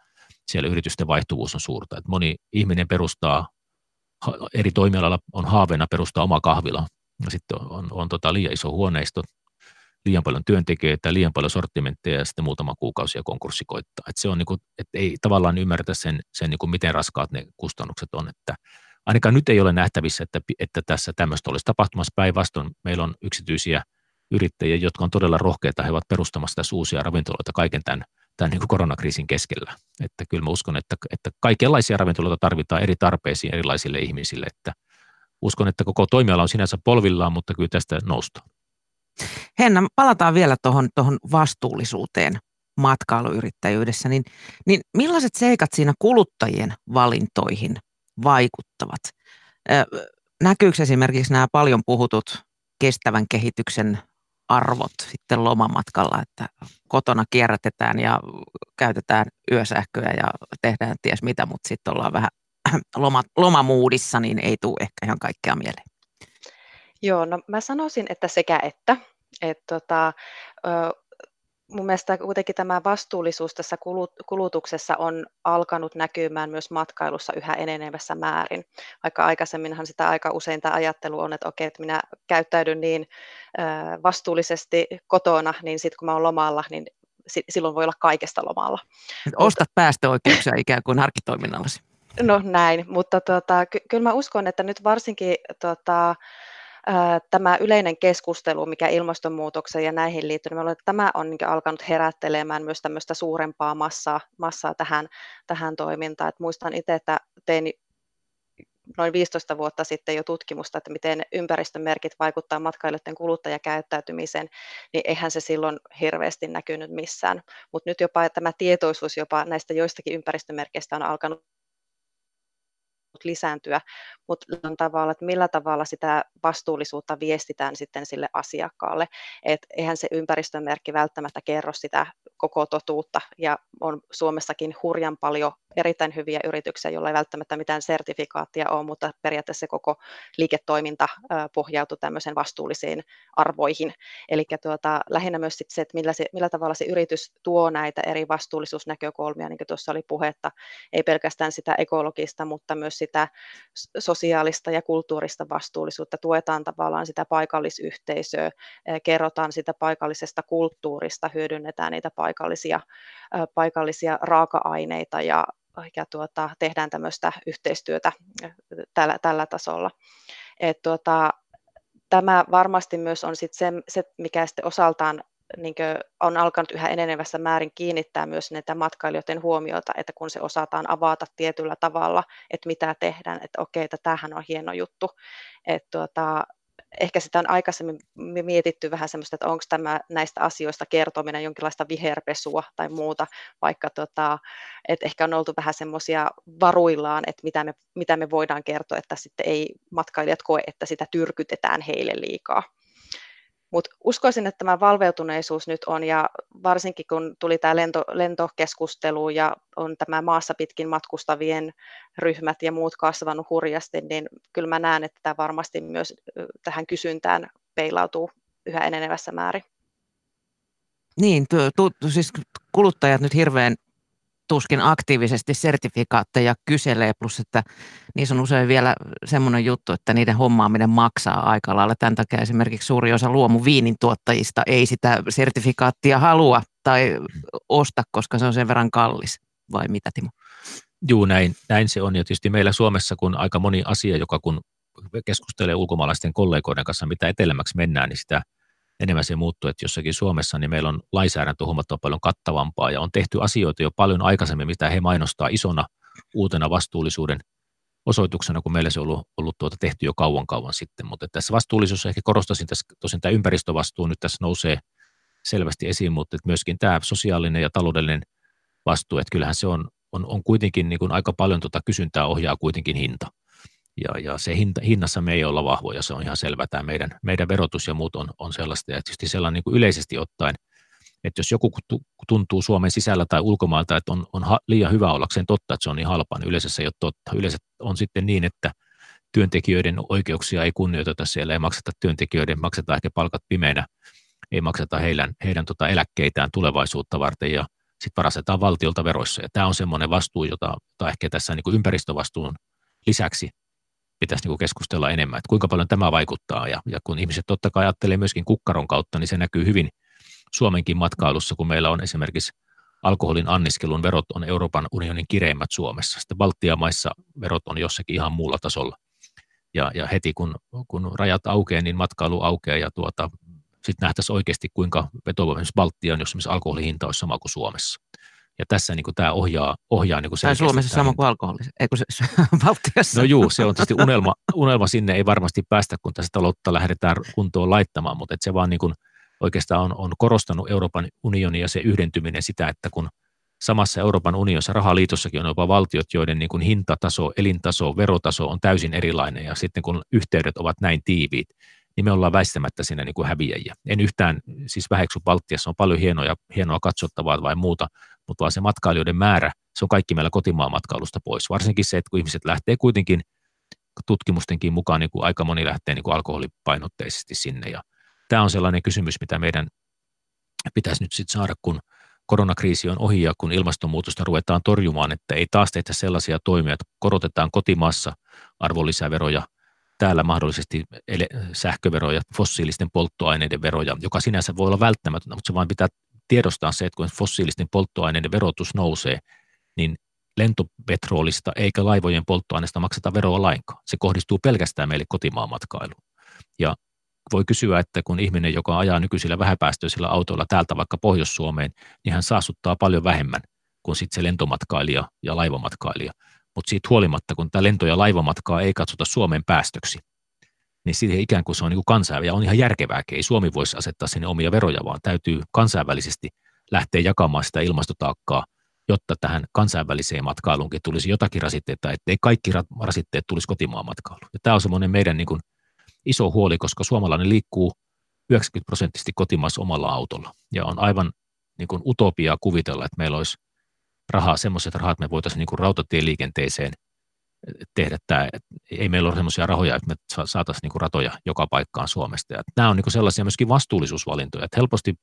siellä yritysten vaihtuvuus on suurta. Että moni ihminen perustaa, eri toimialalla on haaveena perustaa oma kahvila. Ja sitten on, on, on tota liian iso huoneisto, liian paljon työntekijöitä, liian paljon sortimentteja ja sitten muutama kuukausi ja konkurssi koittaa. Että se on niin kuin, että ei tavallaan ymmärretä sen, sen niin kuin miten raskaat ne kustannukset on, että ainakaan nyt ei ole nähtävissä, että, että tässä tämmöistä olisi tapahtumassa. Päinvastoin meillä on yksityisiä yrittäjiä, jotka on todella rohkeita. He ovat perustamassa tässä uusia ravintoloita kaiken tämän, tämän niin kuin koronakriisin keskellä. Että kyllä mä uskon, että, että kaikenlaisia ravintoloita tarvitaan eri tarpeisiin erilaisille ihmisille. Että uskon, että koko toimiala on sinänsä polvillaan, mutta kyllä tästä noustaan. Henna, palataan vielä tuohon, tuohon vastuullisuuteen matkailuyrittäjyydessä. Niin, niin millaiset seikat siinä kuluttajien valintoihin vaikuttavat? Näkyykö esimerkiksi nämä paljon puhutut kestävän kehityksen arvot sitten lomamatkalla, että kotona kierrätetään ja käytetään yösähköä ja tehdään ties mitä, mutta sitten ollaan vähän loma, lomamuudissa, niin ei tule ehkä ihan kaikkea mieleen. Joo, no mä sanoisin, että sekä että. että tota, ö, mun mielestä kuitenkin tämä vastuullisuus tässä kulutuksessa on alkanut näkymään myös matkailussa yhä enenevässä määrin. Vaikka aikaisemminhan sitä aika usein tämä ajattelu on, että okei, että minä käyttäydyn niin vastuullisesti kotona, niin sitten kun mä oon lomalla, niin silloin voi olla kaikesta lomalla. Ostat päästöoikeuksia ikään kuin arkitoiminnallasi. No näin, mutta tota, ky- kyllä mä uskon, että nyt varsinkin tota, tämä yleinen keskustelu, mikä ilmastonmuutokseen ja näihin liittyy, niin mä luulen, että tämä on alkanut herättelemään myös tämmöistä suurempaa massaa, massaa tähän, tähän toimintaan. Et muistan itse, että tein noin viisitoista vuotta sitten jo tutkimusta, että miten ympäristömerkit vaikuttaa matkailijoiden kuluttajakäyttäytymiseen, niin eihän se silloin hirveästi näkynyt missään. Mutta nyt jopa tämä tietoisuus jopa näistä joistakin ympäristömerkeistä on alkanut lisääntyä, mutta tavalla, että millä tavalla sitä vastuullisuutta viestitään sitten sille asiakkaalle, että eihän se ympäristömerkki välttämättä kerro sitä koko totuutta, ja on Suomessakin hurjan paljon erittäin hyviä yrityksiä, joilla ei välttämättä mitään sertifikaattia ole, mutta periaatteessa se koko liiketoiminta pohjautuu tämmöiseen vastuullisiin arvoihin, eli tuota, lähinnä myös sit se, että millä, se, millä tavalla se yritys tuo näitä eri vastuullisuusnäkökulmia, niin kuin tuossa oli puhetta, ei pelkästään sitä ekologista, mutta myös sitä sosiaalista ja kulttuurista vastuullisuutta, tuetaan tavallaan sitä paikallisyhteisöä, kerrotaan sitä paikallisesta kulttuurista, hyödynnetään niitä paikallisia, paikallisia raaka-aineita ja, ja tuota, tehdään tämmöistä yhteistyötä tällä, tällä tasolla. Et tuota, tämä varmasti myös on sit se, se, mikä sitten osaltaan niin on alkanut yhä enenevässä määrin kiinnittää myös näitä matkailijoiden huomiota, että kun se osataan avata tietyllä tavalla, että mitä tehdään, että okei, että tämähän on hieno juttu. Että tuota, ehkä sitä on aikaisemmin mietitty vähän semmoista, että onko tämä näistä asioista kertominen jonkinlaista viherpesua tai muuta, vaikka tota, että ehkä on oltu vähän semmoisia varuillaan, että mitä me, mitä me voidaan kertoa, että sitten ei matkailijat koe, että sitä tyrkytetään heille liikaa. Mutta uskoisin, että tämä valveutuneisuus nyt on, ja varsinkin kun tuli tämä lento, lentokeskustelu ja on tämä maassa pitkin matkustavien ryhmät ja muut kasvanut hurjasti, niin kyllä mä näen, että tämä varmasti myös tähän kysyntään peilautuu yhä enenevässä määrin. Niin, tu, tu, siis kuluttajat nyt hirveän tuskin aktiivisesti sertifikaatteja kyselee, plus että niissä on usein vielä semmoinen juttu, että niiden hommaaminen maksaa aika lailla. Tämän takia esimerkiksi suuri osa luomuviinin tuottajista ei sitä sertifikaattia halua tai osta, koska se on sen verran kallis. Vai mitä, Timo? Juu, näin, näin se on. Ja tietysti meillä Suomessa, kun aika moni asia, joka kun keskustelee ulkomaalaisten kollegoiden kanssa, mitä etelämäksi mennään, niin sitä enemmän se muuttuu, että jossakin Suomessa niin meillä on lainsäädäntö huomattavan paljon kattavampaa ja on tehty asioita jo paljon aikaisemmin, mitä he mainostaa isona uutena vastuullisuuden osoituksena, kun meillä se on ollut, ollut tuota tehty jo kauan kauan sitten. Mutta tässä vastuullisuus, ehkä korostaisin tässä, tosin tämä ympäristövastuu nyt tässä nousee selvästi esiin, mutta että myöskin tämä sosiaalinen ja taloudellinen vastuu, että kyllähän se on, on, on kuitenkin niin kuin aika paljon tuota kysyntää ohjaa kuitenkin hinta. Ja, ja se hinta, hinnassa me ei olla vahvoja, se on ihan selvä. Tämä meidän, meidän verotus ja muut on, on sellaista. Ja tietysti sellainen niin kuin yleisesti ottaen, että jos joku tuntuu Suomen sisällä tai ulkomailta, että on, on liian hyvä ollakseen totta, että se on niin halpaa, niin yleensä se ei ole totta. Yleensä on sitten niin, että työntekijöiden oikeuksia ei kunnioiteta siellä, ei makseta työntekijöiden, maksetaan ehkä palkat pimeinä, ei makseta heidän, heidän tota eläkkeitään tulevaisuutta varten ja sitten varastetaan valtiolta veroissa. Ja tämä on semmoinen vastuu, jota, jota ehkä tässä niin kuin ympäristövastuun lisäksi pitäisi niin kuin keskustella enemmän, että kuinka paljon tämä vaikuttaa. Ja, ja kun ihmiset totta kai ajattelee myöskin kukkaron kautta, niin se näkyy hyvin Suomenkin matkailussa, kun meillä on esimerkiksi alkoholin anniskelun verot on Euroopan unionin kireimmät Suomessa. Sitten Baltiamaissa verot on jossakin ihan muulla tasolla. Ja, ja heti kun, kun rajat aukeaa, niin matkailu aukeaa ja tuota, sitten nähtäisiin oikeasti, kuinka vetovoimaisesti Baltiaan, jos esimerkiksi alkoholihinta olisi sama kuin Suomessa. Ja tässä niin kuin, tämä ohjaa, ohjaa niin kuin selkeästi. Tämä on Suomessa sama kuin alkoholissa, eikö se Baltiassa? No juu, se on tietysti unelma, unelma sinne, ei varmasti päästä, kun tässä taloutta lähdetään kuntoon laittamaan, mutta et se vaan niin kuin, oikeastaan on, on korostanut Euroopan unionin ja se yhdentyminen sitä, että kun samassa Euroopan unionissa rahaliitossakin on jopa valtiot, joiden niin kuin hintataso, elintaso, verotaso on täysin erilainen ja sitten kun yhteydet ovat näin tiiviit, niin me ollaan väistämättä siinä niin kuin häviäjiä. En yhtään, siis väheksu Baltiassa on paljon hienoja, hienoa katsottavaa vai muuta, mutta vaan se matkailijoiden määrä, se on kaikki meillä kotimaan matkailusta pois. Varsinkin se, että kun ihmiset lähtee kuitenkin tutkimustenkin mukaan, niin kuin aika moni lähtee niin kuin alkoholipainotteisesti sinne. Ja tämä on sellainen kysymys, mitä meidän pitäisi nyt sitten saada, kun koronakriisi on ohi ja kun ilmastonmuutosta ruvetaan torjumaan, että ei taas tehdä sellaisia toimia, että korotetaan kotimaassa arvonlisäveroja, täällä mahdollisesti sähköveroja, fossiilisten polttoaineiden veroja, joka sinänsä voi olla välttämätöntä, mutta se vaan pitää tiedostaa se, että kun fossiilisten polttoaineiden verotus nousee, niin lentopetrolista eikä laivojen polttoaineesta makseta veroa lainkaan. Se kohdistuu pelkästään meille kotimaan matkailuun. Ja voi kysyä, että kun ihminen, joka ajaa nykyisillä vähäpäästöisillä autoilla täältä vaikka Pohjois-Suomeen, niin hän saastuttaa paljon vähemmän kuin sitten se lentomatkailija ja laivamatkailija. Mutta siitä huolimatta, kun tämä lento- ja laivamatkaa ei katsota Suomen päästöksi, niin siihen ikään kuin se on niin kuin kansainvälinen, ja on ihan järkevääkin, ei Suomi voisi asettaa sinne omia veroja, vaan täytyy kansainvälisesti lähteä jakamaan sitä ilmastotaakkaa, jotta tähän kansainväliseen matkailuunkin tulisi jotakin rasitteita, ettei kaikki rasitteet tulisi kotimaan matkailuun. Ja tämä on semmoinen meidän niin kuin iso huoli, koska suomalainen liikkuu yhdeksänkymmentä prosenttisesti kotimaassa omalla autolla, ja on aivan niin kuin utopiaa kuvitella, että meillä olisi rahaa, semmoiset rahat me voitaisiin niin kuin rautatieliikenteeseen tehdä tämä, ei meillä ole semmoisia rahoja, että me saataisiin niin kuin ratoja joka paikkaan Suomesta. Ja nämä on niin kuin sellaisia myöskin vastuullisuusvalintoja, että helposti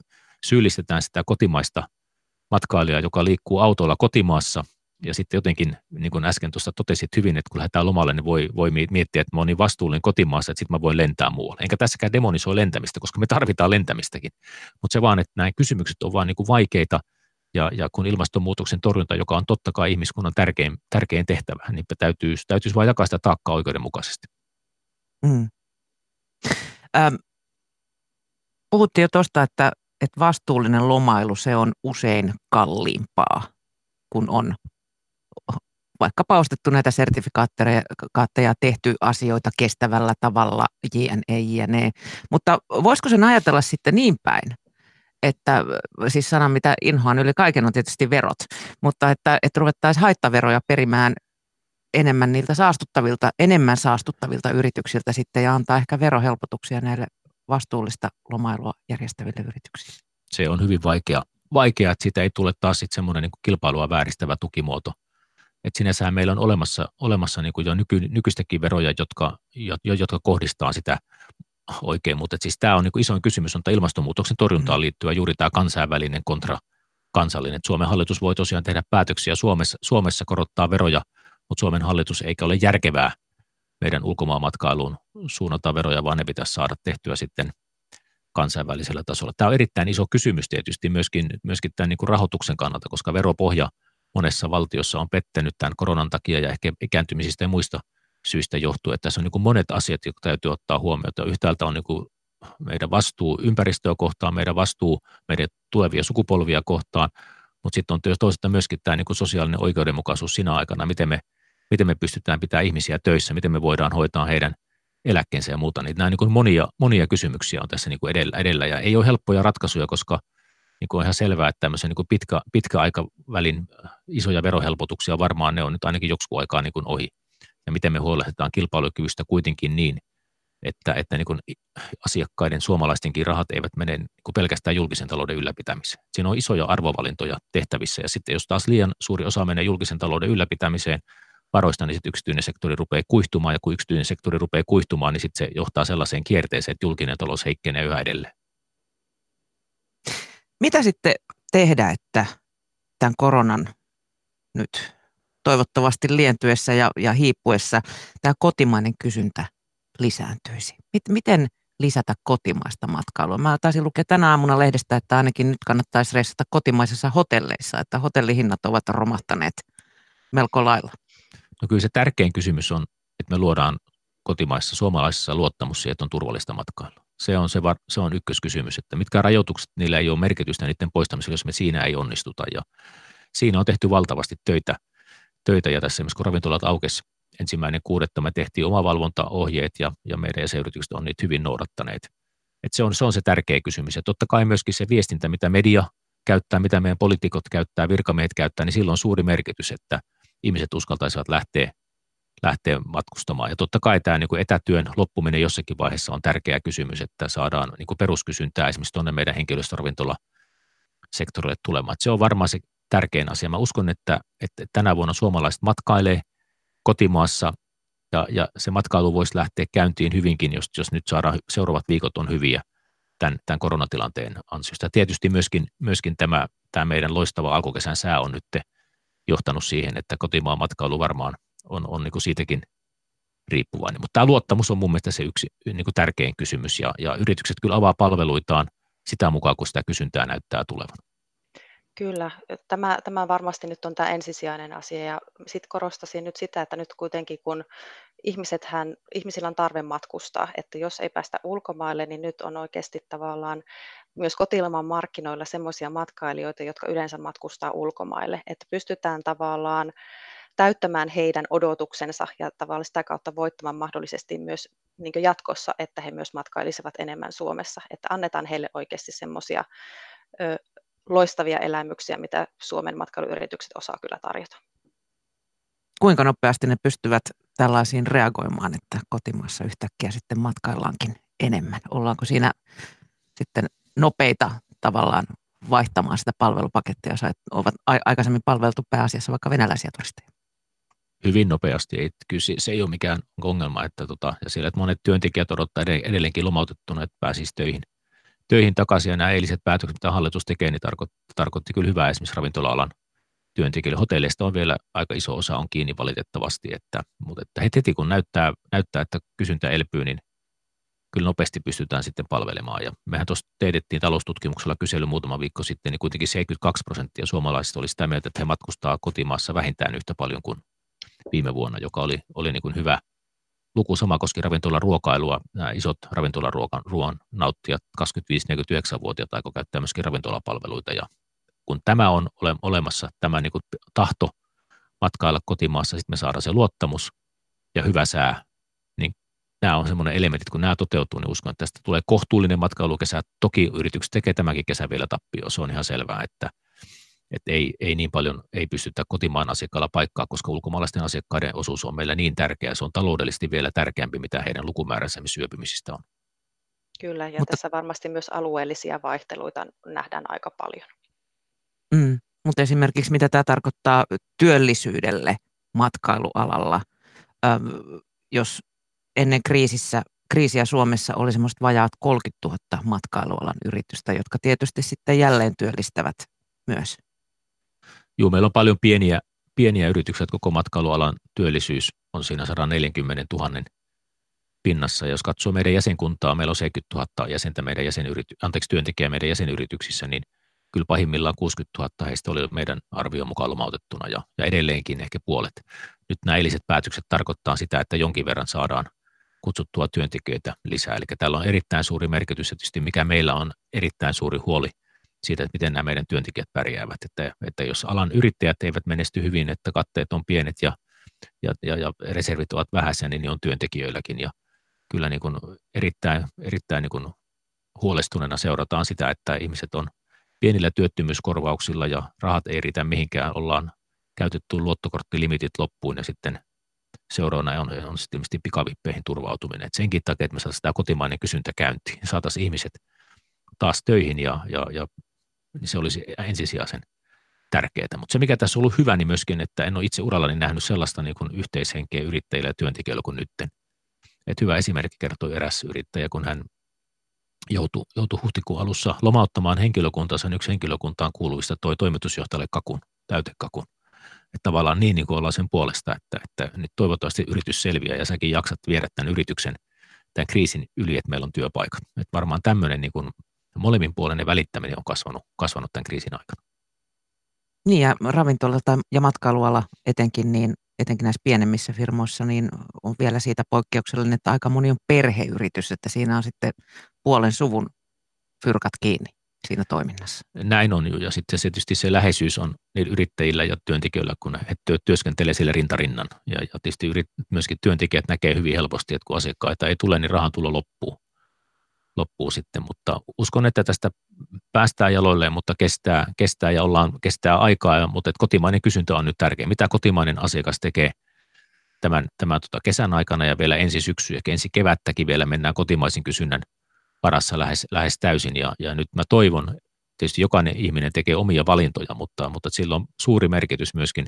syyllistetään sitä kotimaista matkailijaa, joka liikkuu autolla kotimaassa, ja sitten jotenkin, niin kuin äsken tuosta totesit hyvin, että kun lähdetään lomalle, niin voi, voi miettiä, että mä oon niin vastuullinen kotimaassa, että sitten mä voin lentää muualle. Enkä tässäkään demonisoi lentämistä, koska me tarvitaan lentämistäkin, mutta se vaan, että nämä kysymykset on vaan niin kuin vaikeita. Ja, ja kun ilmastonmuutoksen torjunta, joka on totta kai ihmiskunnan tärkein, tärkein tehtävä, niin täytyisi, täytyisi vain jakaa sitä taakkaa oikeudenmukaisesti. Mm. Ähm, puhuttiin jo tuosta, että, että vastuullinen lomailu, se on usein kalliimpaa, kun on vaikkapa ostettu näitä sertifikaatteja, tehty asioita kestävällä tavalla, jne, jne. Mutta voisiko sen ajatella sitten niin päin? Että siis sana, mitä inhoan yli kaiken, on tietysti verot, mutta että, että ruvettaisiin haittaveroja perimään enemmän niiltä saastuttavilta, enemmän saastuttavilta yrityksiltä sitten ja antaa ehkä verohelpotuksia näille vastuullista lomailua järjestäville yrityksille. Se on hyvin vaikea, vaikea että siitä ei tule taas sitten semmoinen niin kuin kilpailua vääristävä tukimuoto. Että sinänsähän meillä on olemassa, olemassa niin kuin jo nyky, nykyistäkin veroja, jotka, jotka kohdistaa sitä oikein, mutta siis tämä on niin isoin kysymys, on tämä ilmastonmuutoksen torjuntaan liittyvä juuri tämä kansainvälinen kontra kansallinen. Et Suomen hallitus voi tosiaan tehdä päätöksiä Suomessa, Suomessa korottaa veroja, mutta Suomen hallitus eikä ole järkevää meidän ulkomaanmatkailuun suunnata veroja, vaan ne pitäisi saada tehtyä sitten kansainvälisellä tasolla. Tämä on erittäin iso kysymys tietysti myöskin, myöskin tämän niin kuin rahoituksen kannalta, koska veropohja monessa valtiossa on pettänyt tämän koronan takia ja ehkä ikääntymisistä ja muista syistä johtuu, että tässä on niin kuin monet asiat, jotka täytyy ottaa huomioon. Yhtäältä on niin kuin meidän vastuu ympäristöä kohtaan, meidän vastuu meidän tulevia sukupolvia kohtaan, mutta sitten on toisaalta myöskin tämä niin sosiaalinen oikeudenmukaisuus sinä aikana, miten me, miten me pystytään pitämään ihmisiä töissä, miten me voidaan hoitaa heidän eläkkeensä ja muuta. Niin nämä on niin monia, monia kysymyksiä on tässä niin edellä, edellä ja ei ole helppoja ratkaisuja, koska niin on ihan selvää, että tämmöisen niin pitkä, pitkä aikavälin isoja verohelpotuksia varmaan ne on nyt ainakin joksikun aikaa niin ohi. Ja miten me huolehditaan kilpailukyvystä kuitenkin niin, että, että niin kuin asiakkaiden, suomalaistenkin rahat eivät mene niin kuin pelkästään julkisen talouden ylläpitämiseen. Siinä on isoja arvovalintoja tehtävissä, ja sitten jos taas liian suuri osa menee julkisen talouden ylläpitämiseen varoista, niin sitten yksityinen sektori rupeaa kuihtumaan, ja kun yksityinen sektori rupeaa kuihtumaan, niin sitten se johtaa sellaiseen kierteeseen, että julkinen talous heikkenee yhä edelleen. Mitä sitten tehdä, että tämän koronan nyt toivottavasti lientyessä ja, ja hiippuessa tämä kotimainen kysyntä lisääntyisi? Miten lisätä kotimaista matkailua? Mä taisin lukea tänä aamuna lehdestä, että ainakin nyt kannattaisi reissata kotimaisissa hotelleissa, että hotellihinnat ovat romahtaneet melko lailla. No kyllä se tärkein kysymys on, että me luodaan kotimaissa suomalaisissa luottamus siihen, että on turvallista matkailua. Se on, se, var, se on ykköskysymys, että mitkä rajoitukset, niillä ei ole merkitystä niiden poistamisella, jos me siinä ei onnistuta. Ja siinä on tehty valtavasti töitä, töitä ja tässä esimerkiksi kun ravintolat aukesi ensimmäinen kuudetta, me tehtiin omavalvontaohjeet ja, ja meidän esäyritykset on niitä hyvin noudattaneet. Et se, on, se on se tärkeä kysymys. Ja totta kai myöskin se viestintä, mitä media käyttää, mitä meidän poliitikot käyttää, virkamiehet käyttää, niin sillä on suuri merkitys, että ihmiset uskaltaisivat lähteä, lähteä matkustamaan. Ja totta kai tämä niin kuin etätyön loppuminen jossakin vaiheessa on tärkeä kysymys, että saadaan niin kuin peruskysyntää esimerkiksi tuonne meidän henkilöstöravintolasektorille tulemaan. Et se on varmaan se tärkein asia. Mä uskon, että, että tänä vuonna suomalaiset matkailee kotimaassa, ja, ja se matkailu voisi lähteä käyntiin hyvinkin, jos, jos nyt saadaan seuraavat viikot on hyviä tämän, tämän koronatilanteen ansiosta. Ja tietysti myöskin, myöskin tämä, tämä meidän loistava alkukesän sää on nyt johtanut siihen, että kotimaan matkailu varmaan on, on niin kuin siitäkin riippuvainen. Mutta tämä luottamus on mun mielestä se yksi niin kuin tärkein kysymys, ja, ja yritykset kyllä avaa palveluitaan sitä mukaan, kun sitä kysyntää näyttää tulevan. Kyllä, tämä, tämä varmasti nyt on tämä ensisijainen asia, ja sitten korostaisin nyt sitä, että nyt kuitenkin kun ihmisethän, ihmisillä on tarve matkustaa, että jos ei päästä ulkomaille, niin nyt on oikeasti tavallaan myös kotimaan markkinoilla semmoisia matkailijoita, jotka yleensä matkustaa ulkomaille, että pystytään tavallaan täyttämään heidän odotuksensa ja tavallaan sitä kautta voittamaan mahdollisesti myös niin kuin jatkossa, että he myös matkailisivat enemmän Suomessa, että annetaan heille oikeasti semmoisia loistavia elämyksiä, mitä Suomen matkailuyritykset osaa kyllä tarjota. Kuinka nopeasti ne pystyvät tällaisiin reagoimaan, että kotimaassa yhtäkkiä sitten matkaillaankin enemmän? Ollaanko siinä sitten nopeita tavallaan vaihtamaan sitä palvelupakettia, jos ovat aikaisemmin palveltu pääasiassa vaikka venäläisiä turisteja? Hyvin nopeasti. Ei, kyllä se ei ole mikään ongelma, että, tota, ja siellä, että monet työntekijät odottaa edelleenkin lomautettuna, että pääsisi töihin. Töihin takaisin, ja nämä eiliset päätökset, mitä hallitus tekee, niin tarkoitti, tarkoitti kyllä hyvää esimerkiksi ravintola-alan työntekijöille. Hotelleista on vielä aika iso osa on kiinni valitettavasti, että, mutta että heti kun näyttää, näyttää, että kysyntä elpyy, niin kyllä nopeasti pystytään sitten palvelemaan. Ja mehän tuossa teetettiin taloustutkimuksella kysely muutama viikko sitten, niin kuitenkin seitsemänkymmentäkaksi prosenttia suomalaisista oli sitä mieltä, että he matkustaa kotimaassa vähintään yhtä paljon kuin viime vuonna, joka oli, oli niin kuin hyvä luku. Sama koski ravintolaruokailua. Nämä isot ravintolaruoan nauttijat, kaksikymmentäviisi-neljäkymmentäyhdeksänvuotiaat, aikoo käyttää myöskin ravintolapalveluita. Ja kun tämä on olemassa, tämä niin kuin tahto matkailla kotimaassa, sitten me saadaan se luottamus ja hyvä sää. Niin nämä on semmoinen elementit, kun nämä toteutuu, niin uskon, että tästä tulee kohtuullinen matkailukesä. Toki yritykset tekee tämänkin kesän vielä tappio. Se on ihan selvää, että, että ei, ei niin paljon ei pystytä kotimaan asiakkailla paikkaa, koska ulkomaalaisten asiakkaiden osuus on meillä niin tärkeä. Se on taloudellisesti vielä tärkeämpi, mitä heidän lukumääränsä syöpymisistä on. Kyllä, ja mutta tässä varmasti myös alueellisia vaihteluita nähdään aika paljon. Mm, mutta esimerkiksi mitä tämä tarkoittaa työllisyydelle matkailualalla, Öm, jos ennen kriisissä, kriisiä Suomessa oli semmoiset vajaat kolmekymmentätuhatta matkailualan yritystä, jotka tietysti sitten jälleen työllistävät myös. Joo, meillä on paljon pieniä, pieniä yrityksiä, että koko matkailualan työllisyys on siinä sata neljäkymmentätuhatta pinnassa. Jos katsoo meidän jäsenkuntaa, meillä on seitsemänkymmentätuhatta jäsentä meidän jäsenyrit- anteeksi, työntekijää meidän jäsenyrityksissä, niin kyllä pahimmillaan kuusikymmentätuhatta heistä oli meidän arvion mukaan lomautettuna ja, ja edelleenkin ehkä puolet. Nyt nämä eiliset päätökset tarkoittaa sitä, että jonkin verran saadaan, kutsuttua työntekijöitä lisää. Eli täällä on erittäin suuri merkitys, ja tietysti mikä meillä on erittäin suuri huoli siitä, että miten nämä meidän työntekijät pärjäävät. Että, että jos alan yrittäjät eivät menesty hyvin, että katteet on pienet ja, ja, ja, ja reservit ovat vähäisiä, niin ne on työntekijöilläkin. Ja kyllä niin kuin erittäin, erittäin niin kuin huolestuneena seurataan sitä, että ihmiset on pienillä työttömyyskorvauksilla ja rahat ei riitä mihinkään, ollaan käytetty luottokorttilimitit loppuun ja sitten seuraavana on, on sitten ilmeisesti pikavippeihin turvautuminen. Et senkin takia, että me saataisiin tämä kotimainen kysyntä käyntiin, saataisiin ihmiset taas töihin ja, ja, ja niin se olisi ensisijaisen tärkeää. Mutta se mikä tässä on ollut hyvä, niin myöskin, että en ole itse urallani nähnyt sellaista niin kuin yhteishenkeä yrittäjillä ja työntekijöillä kuin nytten. Et hyvä esimerkki kertoi eräs yrittäjä, kun hän joutui, joutui huhtikuun alussa lomauttamaan henkilökuntansa, niin yksi henkilökuntaan kuuluvista toi toimitusjohtajalle kakun, täytekakun. Että tavallaan niin, niin kuin ollaan sen puolesta, että, että nyt toivottavasti yritys selviää ja säkin jaksat viedä tämän yrityksen, tämän kriisin yli, että meillä on työpaikat. Että varmaan tämmöinen niin kuin molemmin puolinen välittäminen on kasvanut, kasvanut tämän kriisin aikana. Niin ja ravintola- ja matkailuala etenkin, niin etenkin näissä pienemmissä firmoissa, niin on vielä siitä poikkeuksellinen, että aika moni on perheyritys, että siinä on sitten puolen suvun fyrkat kiinni siinä toiminnassa. Näin on jo, ja sitten se, tietysti se läheisyys on niillä yrittäjillä ja työntekijöillä, kun he työskentelee siellä rintarinnan. Ja, ja tietysti yrit, myöskin työntekijät näkee hyvin helposti, että kun asiakkaita ei tule, niin rahan tulo loppuu, loppuu sitten. Mutta uskon, että tästä päästään jaloilleen, mutta kestää, kestää ja ollaan, kestää aikaa, mutta kotimainen kysyntä on nyt tärkeä. Mitä kotimainen asiakas tekee tämän, tämän tota kesän aikana ja vielä ensi syksy ja ensi kevättäkin vielä mennään kotimaisen kysynnän varassa lähes, lähes täysin, ja, ja nyt mä toivon, tietysti jokainen ihminen tekee omia valintoja, mutta, mutta sillä on suuri merkitys myöskin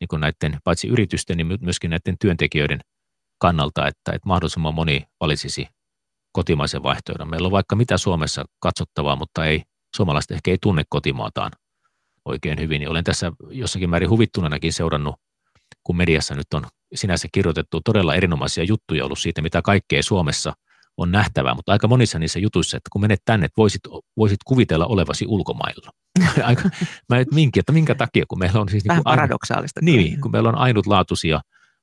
niin kuin näiden, paitsi yritysten, niin myöskin näiden työntekijöiden kannalta, että, että mahdollisimman moni valitsisi kotimaisen vaihtoehdon. Meillä on vaikka mitä Suomessa katsottavaa, mutta ei, suomalaiset ehkä ei tunne kotimaataan oikein hyvin, niin olen tässä jossakin määrin huvittunenakin seurannut, kun mediassa nyt on sinänsä kirjoitettu todella erinomaisia juttuja ollut siitä, mitä kaikkea Suomessa on nähtävää, mutta aika monissa niissä jutuissa, että kun menet tänne, että voisit, voisit kuvitella olevasi ulkomailla. Aika, mä et minkä, että minkä takia, kun meillä on siis vähän niin kuin paradoksaalista. Ainu, niin, kun meillä on ainutlaatuisia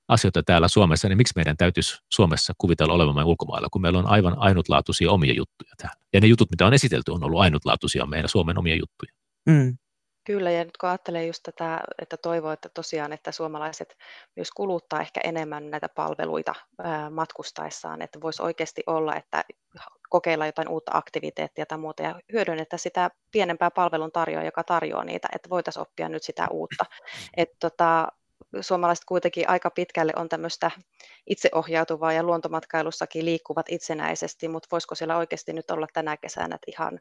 asioita täällä Suomessa, niin miksi meidän täytyisi Suomessa kuvitella olevamme ulkomailla, kun meillä on aivan ainutlaatuisia omia juttuja täällä. Ja ne jutut, mitä on esitelty, on ollut ainutlaatuisia meidän Suomen omia juttuja. Mm. Kyllä, ja nyt kun ajattelee just tätä, että toivoo, että tosiaan, että suomalaiset myös kuluttaa ehkä enemmän näitä palveluita matkustaessaan, että voisi oikeasti olla, että kokeilla jotain uutta aktiviteettia tai muuta, ja hyödynnetään sitä pienempää palveluntarjoajaa, joka tarjoaa niitä, että voitaisiin oppia nyt sitä uutta. Että tota, suomalaiset kuitenkin aika pitkälle on tämmöistä itseohjautuvaa, ja luontomatkailussakin liikkuvat itsenäisesti, mutta voisiko siellä oikeasti nyt olla tänä kesänä, että ihan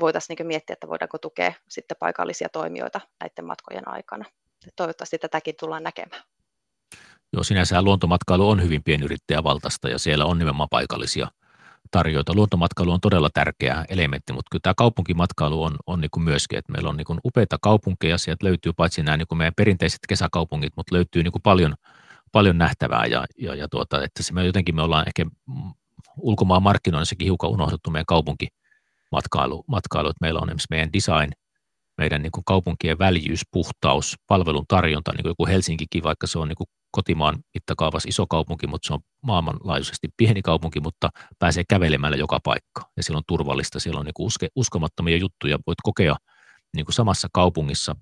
voitaisiin niin miettiä, että voidaanko tukea sitten paikallisia toimijoita näiden matkojen aikana. Toivottavasti tätäkin tullaan näkemään. Joo, sinänsä luontomatkailu on hyvin pienyrittäjävaltaista ja siellä on nimenomaan paikallisia tarjoita. Luontomatkailu on todella tärkeä elementti, mutta kyllä tämä kaupunkimatkailu on, on niin kuin myöskin, että meillä on niin kuin upeita kaupunkeja, sieltä löytyy paitsi nämä niin kuin meidän perinteiset kesäkaupungit, mutta löytyy niin kuin paljon, paljon nähtävää ja, ja, ja tuota, että se me jotenkin me ollaan ehkä ulkomaan markkinoinnissakin hiukan unohdettu meidän kaupunki. Matkailu, matkailu, että meillä on esimerkiksi meidän design, meidän niin kuin kaupunkien väljyys, puhtaus, palvelun tarjonta, niin kuin joku Helsinkikin, vaikka se on niin kuin kotimaan mittakaavassa iso kaupunki, mutta se on maailmanlaajuisesti pieni kaupunki, mutta pääsee kävelemällä joka paikka. Ja siellä on turvallista, siellä on niin kuin uske, uskomattomia juttuja, voit kokea niin kuin samassa kaupungissa,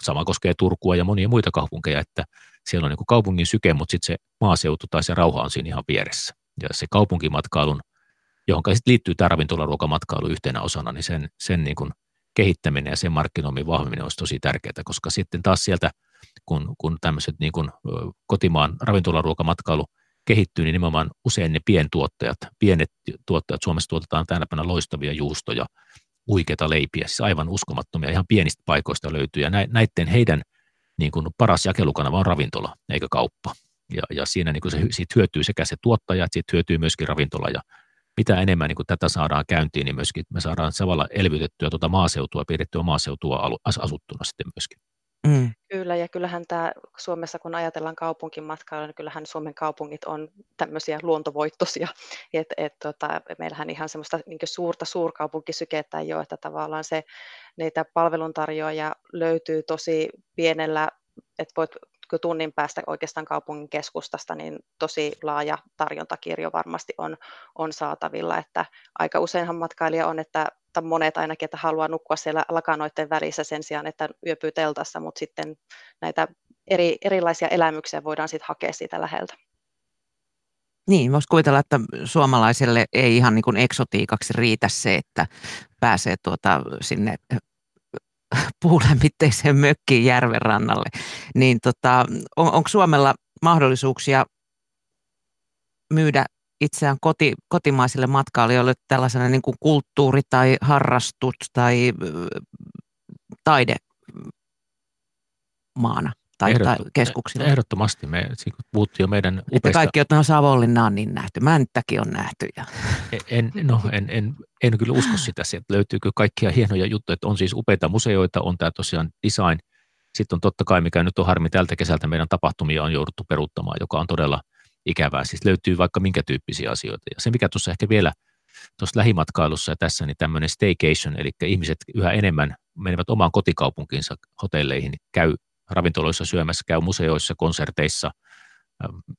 sama koskee Turkua ja monia muita kaupunkeja, että siellä on niin kuin kaupungin syke, mutta sitten se maaseutu tai se rauha on siinä ihan vieressä. Ja se kaupunkimatkailun, johon sitten liittyy tämä ravintolaruokamatkailu yhtenä osana, niin sen, sen niin kuin kehittäminen ja sen markkinoinnin vahviminen olisi tosi tärkeää, koska sitten taas sieltä, kun, kun tämmöiset niin kuin kotimaan ravintolaruokamatkailu kehittyy, niin nimenomaan usein ne pientuottajat, pienet tuottajat, Suomessa tuotetaan tänä päivänä loistavia juustoja, uikeita leipiä, siis aivan uskomattomia, ihan pienistä paikoista löytyy, ja näiden heidän niin kuin paras jakelukanava on ravintola, eikä kauppa, ja, ja siinä niin kuin se, siitä hyötyy sekä se tuottaja, että siitä hyötyy myöskin ravintola, ja mitä enemmän niin kuin tätä saadaan käyntiin, niin myöskin me saadaan samalla elvytettyä tuota maaseutua, pidettyä maaseutua asuttuna sitten myöskin. Mm. Kyllä, ja kyllähän tämä Suomessa, kun ajatellaan kaupunkimatkailua, niin kyllähän Suomen kaupungit on tämmöisiä luontovoittoisia. Et, et, tota, meillähän ihan semmoista niin kuin suurta suurkaupunkisykettä ei ole, että tavallaan se, niitä palveluntarjoajia löytyy tosi pienellä, että voit jo tunnin päästä oikeastaan kaupungin keskustasta, niin tosi laaja tarjontakirjo varmasti on, on saatavilla, että aika useinhan matkailija on, että tai monet ainakin, että haluaa nukkua siellä lakanoiden välissä sen sijaan, että yöpyy teltassa, mutta sitten näitä eri, erilaisia elämyksiä voidaan sitten hakea siitä läheltä. Niin, voisi kuvitella, että suomalaiselle ei ihan niin kuin eksotiikaksi riitä se, että pääsee tuota sinne puulämmitteiseen mökkiin järven rannalle. Niin tota, on, onko Suomella mahdollisuuksia myydä itseään koti, kotimaisille matkailijoille tällaisena niin kuin kulttuuri- tai harrastut- tai taidemaana tai, Ehdottom- tai keskuksina? Ehdottomasti. Me puhuttiin jo meidän upeista... Että kaikki, jotka on Savonlinnaa, niin nähty. Mänttäkin on nähty. Ja... En, no, en, en, en kyllä usko sitä. Sieltä löytyykö kaikkia hienoja juttuja. Että on siis upeita museoita, on tämä tosiaan design. Sitten on totta kai, mikä nyt on harmi tältä kesältä, meidän tapahtumia on jouduttu peruuttamaan, joka on todella... ikävää. Siis löytyy vaikka minkä tyyppisiä asioita. Ja se, mikä tuossa ehkä vielä tuossa lähimatkailussa ja tässä, niin tämmöinen staycation, eli ihmiset yhä enemmän menevät omaan kotikaupunkiinsa hotelleihin, käy ravintoloissa syömässä, käy museoissa, konserteissa,